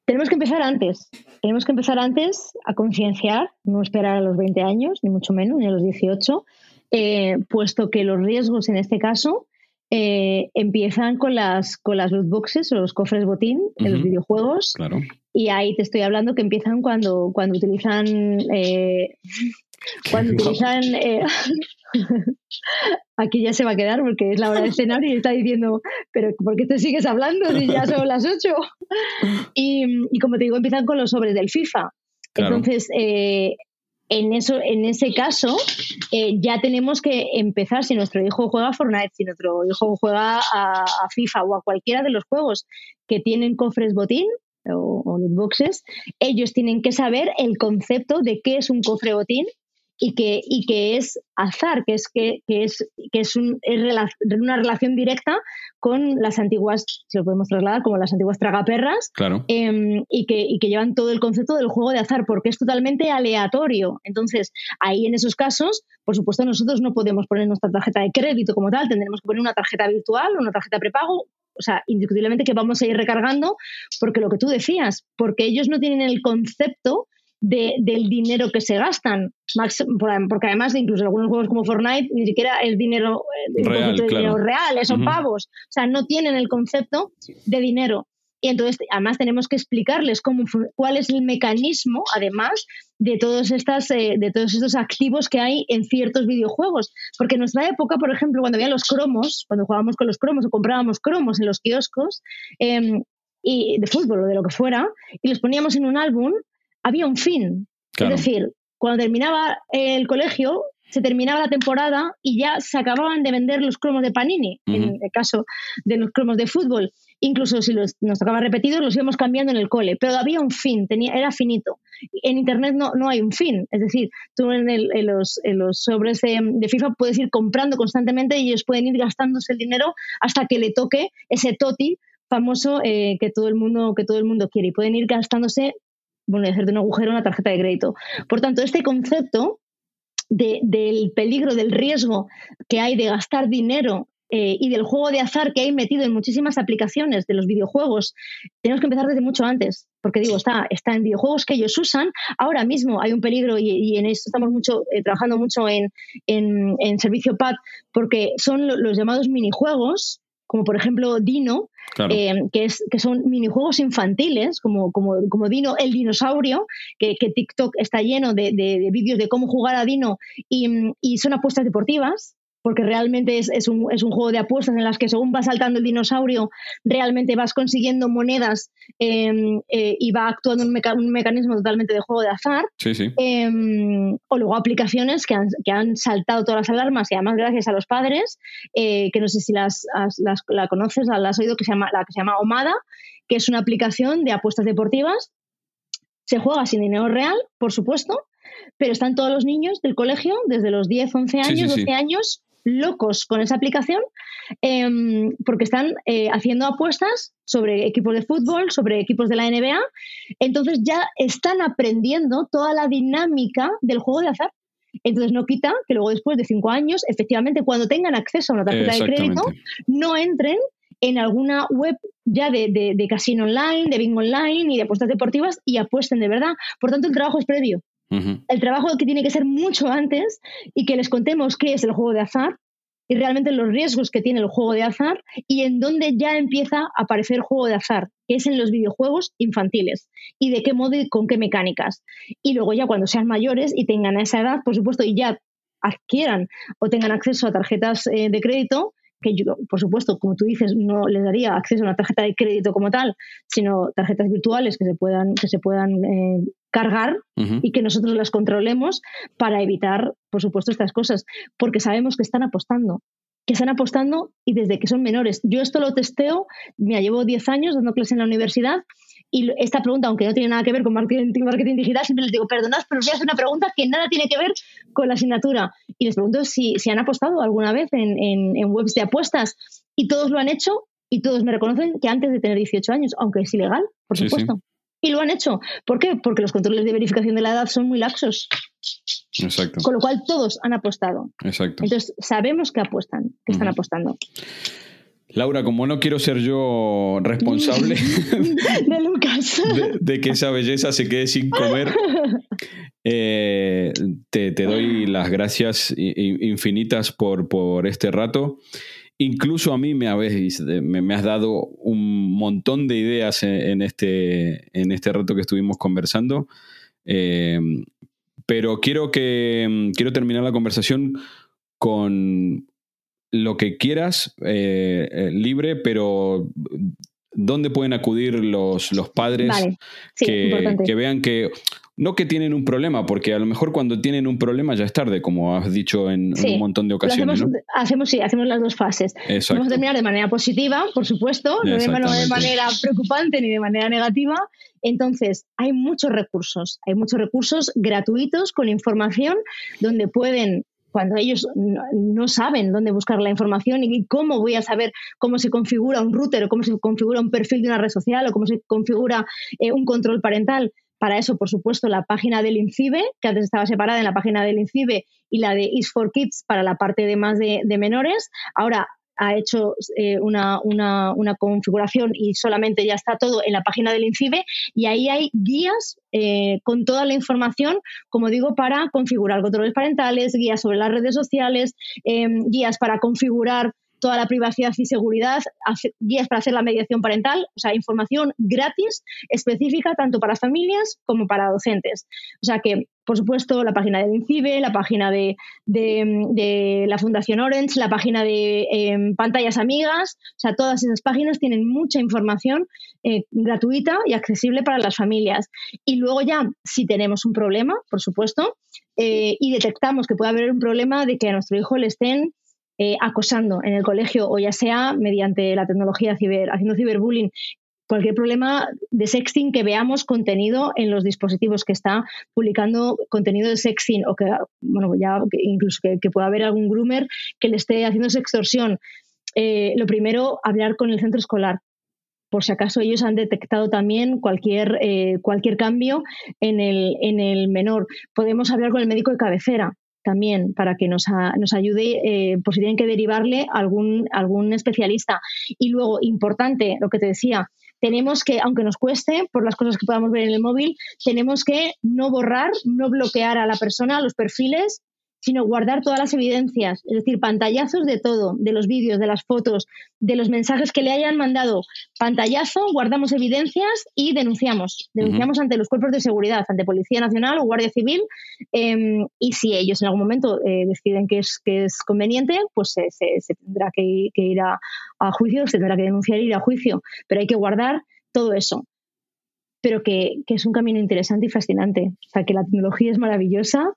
Tenemos que empezar antes. Tenemos que empezar antes a concienciar, no esperar a los veinte años, ni mucho menos, ni a los dieciocho, eh, puesto que los riesgos en este caso eh, empiezan con las, con las loot boxes o los cofres botín de uh-huh. los videojuegos. Claro. Y ahí te estoy hablando que empiezan cuando, cuando utilizan... Eh, cuando utilizan... Eh, Aquí ya se va a quedar porque es la hora de cenar y está diciendo, pero ¿por qué te sigues hablando si ya son las ocho? Y, y como te digo, empiezan con los sobres del FIFA. Claro. Entonces, eh, en, eso, en ese caso, eh, ya tenemos que empezar, si nuestro hijo juega Fortnite, si nuestro hijo juega a, a FIFA o a cualquiera de los juegos que tienen cofres botín o, o lootboxes, ellos tienen que saber el concepto de qué es un cofre botín. Y que, y que es azar, que es, que, que es, que es, un, es rela- una relación directa con las antiguas, si lo podemos trasladar, como las antiguas tragaperras, claro. eh, y, que, y que llevan todo el concepto del juego de azar, porque es totalmente aleatorio. Entonces, ahí en esos casos, por supuesto, nosotros no podemos poner nuestra tarjeta de crédito como tal, tendremos que poner una tarjeta virtual o una tarjeta prepago, o sea, indiscutiblemente que vamos a ir recargando, porque lo que tú decías, porque ellos no tienen el concepto De, del dinero que se gastan, porque además incluso algunos juegos como Fortnite ni siquiera es dinero real, claro. dinero real son uh-huh. pavos, o sea, no tienen el concepto de dinero. Y entonces además tenemos que explicarles cómo, cuál es el mecanismo además de todos estas eh, de todos estos activos que hay en ciertos videojuegos, porque en nuestra época, por ejemplo, cuando había los cromos, cuando jugábamos con los cromos o comprábamos cromos en los kioscos eh, y de fútbol o de lo que fuera, y los poníamos en un álbum, había un fin. Claro. Es decir, cuando terminaba el colegio, se terminaba la temporada y ya se acababan de vender los cromos de Panini, uh-huh. en el caso de los cromos de fútbol. Incluso si los, nos tocaba repetidos, los íbamos cambiando en el cole, pero había un fin, tenía, era finito. En Internet no, no hay un fin. Es decir, tú en, el, en, los, en los sobres de, de FIFA puedes ir comprando constantemente y ellos pueden ir gastándose el dinero hasta que le toque ese toti famoso eh, que, todo el mundo, que todo el mundo quiere. Y pueden ir gastándose... bueno, de hacerte un agujero, una tarjeta de crédito. Por tanto, este concepto de, del peligro, del riesgo que hay de gastar dinero eh, y del juego de azar que hay metido en muchísimas aplicaciones de los videojuegos, tenemos que empezar desde mucho antes, porque digo, está, está en videojuegos que ellos usan. Ahora mismo hay un peligro y, y en esto estamos mucho eh, trabajando mucho en, en, en Servicio P A D, porque son los llamados minijuegos, como por ejemplo Dino, claro. eh, que, es, que son minijuegos infantiles, como, como, como Dino, el dinosaurio, que, que TikTok está lleno de, de, de vídeos de cómo jugar a Dino, y, y son apuestas deportivas, porque realmente es, es, un, es un juego de apuestas en las que según va saltando el dinosaurio, realmente vas consiguiendo monedas eh, eh, y va actuando un, meca- un mecanismo totalmente de juego de azar. Sí, sí. Eh, o luego aplicaciones que han, que han saltado todas las alarmas, y además gracias a los padres, eh, que no sé si las, las, las, la conoces, la, la has oído, que se llama, la que se llama Omada, que es una aplicación de apuestas deportivas. Se juega sin dinero real, por supuesto, pero están todos los niños del colegio, desde los diez, once años, sí, sí, doce sí. años, locos con esa aplicación eh, porque están eh, haciendo apuestas sobre equipos de fútbol, sobre equipos de la N B A. Entonces ya están aprendiendo toda la dinámica del juego de azar. Entonces no quita que luego, después de cinco años, efectivamente, cuando tengan acceso a una tarjeta de crédito, no entren en alguna web ya de, de, de casino online, de bingo online y de apuestas deportivas y apuesten de verdad. Por tanto, el trabajo es previo. Uh-huh. El trabajo que tiene que ser mucho antes, y que les contemos qué es el juego de azar, y realmente los riesgos que tiene el juego de azar y en dónde ya empieza a aparecer el juego de azar, que es en los videojuegos infantiles, y de qué modo y con qué mecánicas. Y luego ya cuando sean mayores y tengan esa edad, por supuesto, y ya adquieran o tengan acceso a tarjetas eh, de crédito, que yo, por supuesto, como tú dices, no les daría acceso a una tarjeta de crédito como tal, sino tarjetas virtuales que se puedan, que se puedan eh, cargar uh-huh. y que nosotros las controlemos para evitar, por supuesto, estas cosas, porque sabemos que están apostando, que están apostando y desde que son menores. Yo esto lo testeo, mira, llevo diez años dando clase en la universidad y esta pregunta, aunque no tiene nada que ver con marketing, marketing digital, siempre les digo, perdonad, pero os voy a hacer una pregunta que nada tiene que ver con la asignatura. Y les pregunto si, si han apostado alguna vez en, en, en webs de apuestas. Y todos lo han hecho y todos me reconocen que antes de tener dieciocho años, aunque es ilegal, por sí, supuesto. Sí. Y lo han hecho. ¿Por qué? Porque los controles de verificación de la edad son muy laxos. Exacto. Con lo cual todos han apostado. Exacto. Entonces sabemos que apuestan, que están uh-huh. apostando. Laura, como no quiero ser yo responsable de, Lucas. de, de que esa belleza se quede sin comer, eh, te, te doy las gracias infinitas por, por este rato. Incluso a mí me, habéis, me, me has dado un montón de ideas en, en, este, en este rato que estuvimos conversando, eh, pero quiero, que, quiero terminar la conversación con... Lo que quieras, eh, eh, libre, pero ¿dónde pueden acudir los, los padres vale. sí, que, que vean que... No que tienen un problema, porque a lo mejor cuando tienen un problema ya es tarde, como has dicho en, sí, en un montón de ocasiones. Hacemos, ¿no? hacemos, sí, hacemos las dos fases. Exacto. Vamos a terminar de manera positiva, por supuesto, no de manera preocupante ni de manera negativa. Entonces, hay muchos recursos. Hay muchos recursos gratuitos con información donde pueden... Cuando ellos no saben dónde buscar la información y cómo voy a saber cómo se configura un router o cómo se configura un perfil de una red social o cómo se configura eh, un control parental. Para eso, por supuesto, la página del INCIBE, que antes estaba separada en la página del INCIBE, y la de Is for Kids para la parte de más de, de menores. Ahora ha hecho eh, una, una, una configuración y solamente ya está todo en la página del INCIBE y ahí hay guías eh, con toda la información, como digo, para configurar controles parentales, guías sobre las redes sociales, eh, guías para configurar toda la privacidad y seguridad, guías para hacer la mediación parental, o sea, información gratis, específica tanto para familias como para docentes. O sea que, por supuesto, la página del INCIBE, la página de, de, de la Fundación Orange, la página de eh, Pantallas Amigas, o sea, todas esas páginas tienen mucha información eh, gratuita y accesible para las familias. Y luego ya, si tenemos un problema, por supuesto, eh, y detectamos que puede haber un problema de que a nuestro hijo le estén Eh, acosando en el colegio o ya sea mediante la tecnología ciber, haciendo ciberbullying, cualquier problema de sexting que veamos contenido en los dispositivos que está publicando contenido de sexting o que, bueno, ya incluso que, que pueda haber algún groomer que le esté haciendo sextorsión. Eh, lo primero, hablar con el centro escolar, por si acaso ellos han detectado también cualquier, eh, cualquier cambio en el, en el menor. Podemos hablar con el médico de cabecera también, para que nos, a, nos ayude eh, por si tienen que derivarle a algún, algún especialista. Y luego, importante, lo que te decía, tenemos que, aunque nos cueste, por las cosas que podamos ver en el móvil, tenemos que no borrar, no bloquear a la persona, los perfiles, sino guardar todas las evidencias, es decir, pantallazos de todo, de los vídeos, de las fotos, de los mensajes que le hayan mandado. Pantallazo, guardamos evidencias y denunciamos. Denunciamos uh-huh. ante los cuerpos de seguridad, ante Policía Nacional o Guardia Civil, eh, y si ellos en algún momento eh, deciden que es, que es conveniente, pues se, se, se tendrá que, que ir a, a juicio, se tendrá que denunciar e ir a juicio, pero hay que guardar todo eso. Pero que, que es un camino interesante y fascinante. O sea, que la tecnología es maravillosa,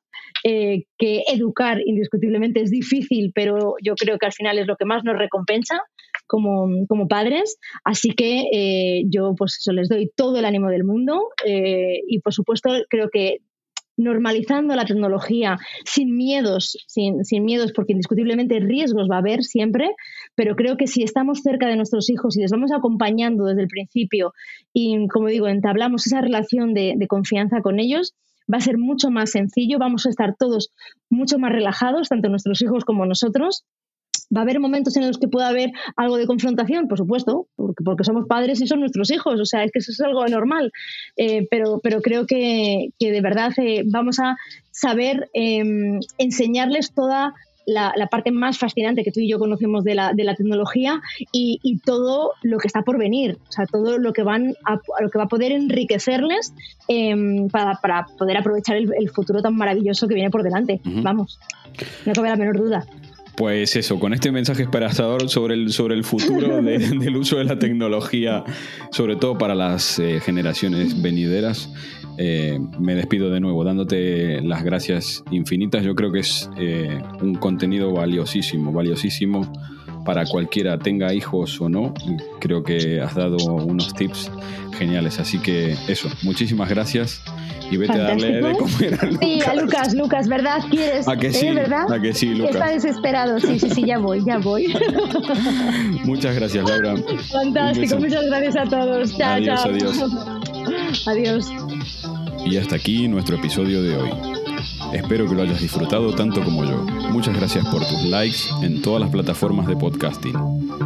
eh, que educar indiscutiblemente es difícil, pero yo creo que al final es lo que más nos recompensa como, como padres. Así que eh, yo pues eso, les doy todo el ánimo del mundo eh, y, por supuesto, creo que normalizando la tecnología sin miedos, sin, sin miedos, porque indiscutiblemente riesgos va a haber siempre, pero creo que si estamos cerca de nuestros hijos y les vamos acompañando desde el principio y, como digo, entablamos esa relación de, de confianza con ellos, va a ser mucho más sencillo, vamos a estar todos mucho más relajados, tanto nuestros hijos como nosotros. ¿Va a haber momentos en los que pueda haber algo de confrontación? Por supuesto, porque, porque somos padres y son nuestros hijos, o sea, es que eso es algo normal, eh, pero, pero creo que, que de verdad eh, vamos a saber eh, enseñarles toda la, la parte más fascinante que tú y yo conocemos de la, de la tecnología y, y todo lo que está por venir, o sea, todo lo que, van a, lo que va a poder enriquecerles eh, para, para poder aprovechar el, el futuro tan maravilloso que viene por delante. Uh-huh. Vamos, no cabe la menor duda. Pues eso, con este mensaje esperanzador sobre el, sobre el futuro de, del uso de la tecnología, sobre todo para las eh, generaciones venideras, eh, me despido de nuevo, dándote las gracias infinitas. Yo creo que es eh, un contenido valiosísimo, valiosísimo para cualquiera, tenga hijos o no. Creo que has dado unos tips geniales, así que eso, muchísimas gracias. Y vete Fantástico. A darle de comer a Lucas. Sí, a Lucas, Lucas, ¿verdad? ¿Quieres? ¿A que sí? ¿Eh, verdad? ¿A que sí, Lucas? Está desesperado. Sí, sí, sí, ya voy, ya voy. Muchas gracias, Laura. Fantástico, muchas gracias a todos. Chao, adiós, chao. Adiós. Adiós. Y hasta aquí nuestro episodio de hoy. Espero que lo hayas disfrutado tanto como yo. Muchas gracias por tus likes en todas las plataformas de podcasting.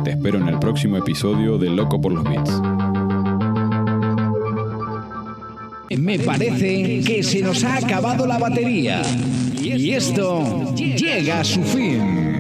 Te espero en el próximo episodio de Loco por los Beats. Me parece que se nos ha acabado la batería y esto llega a su fin.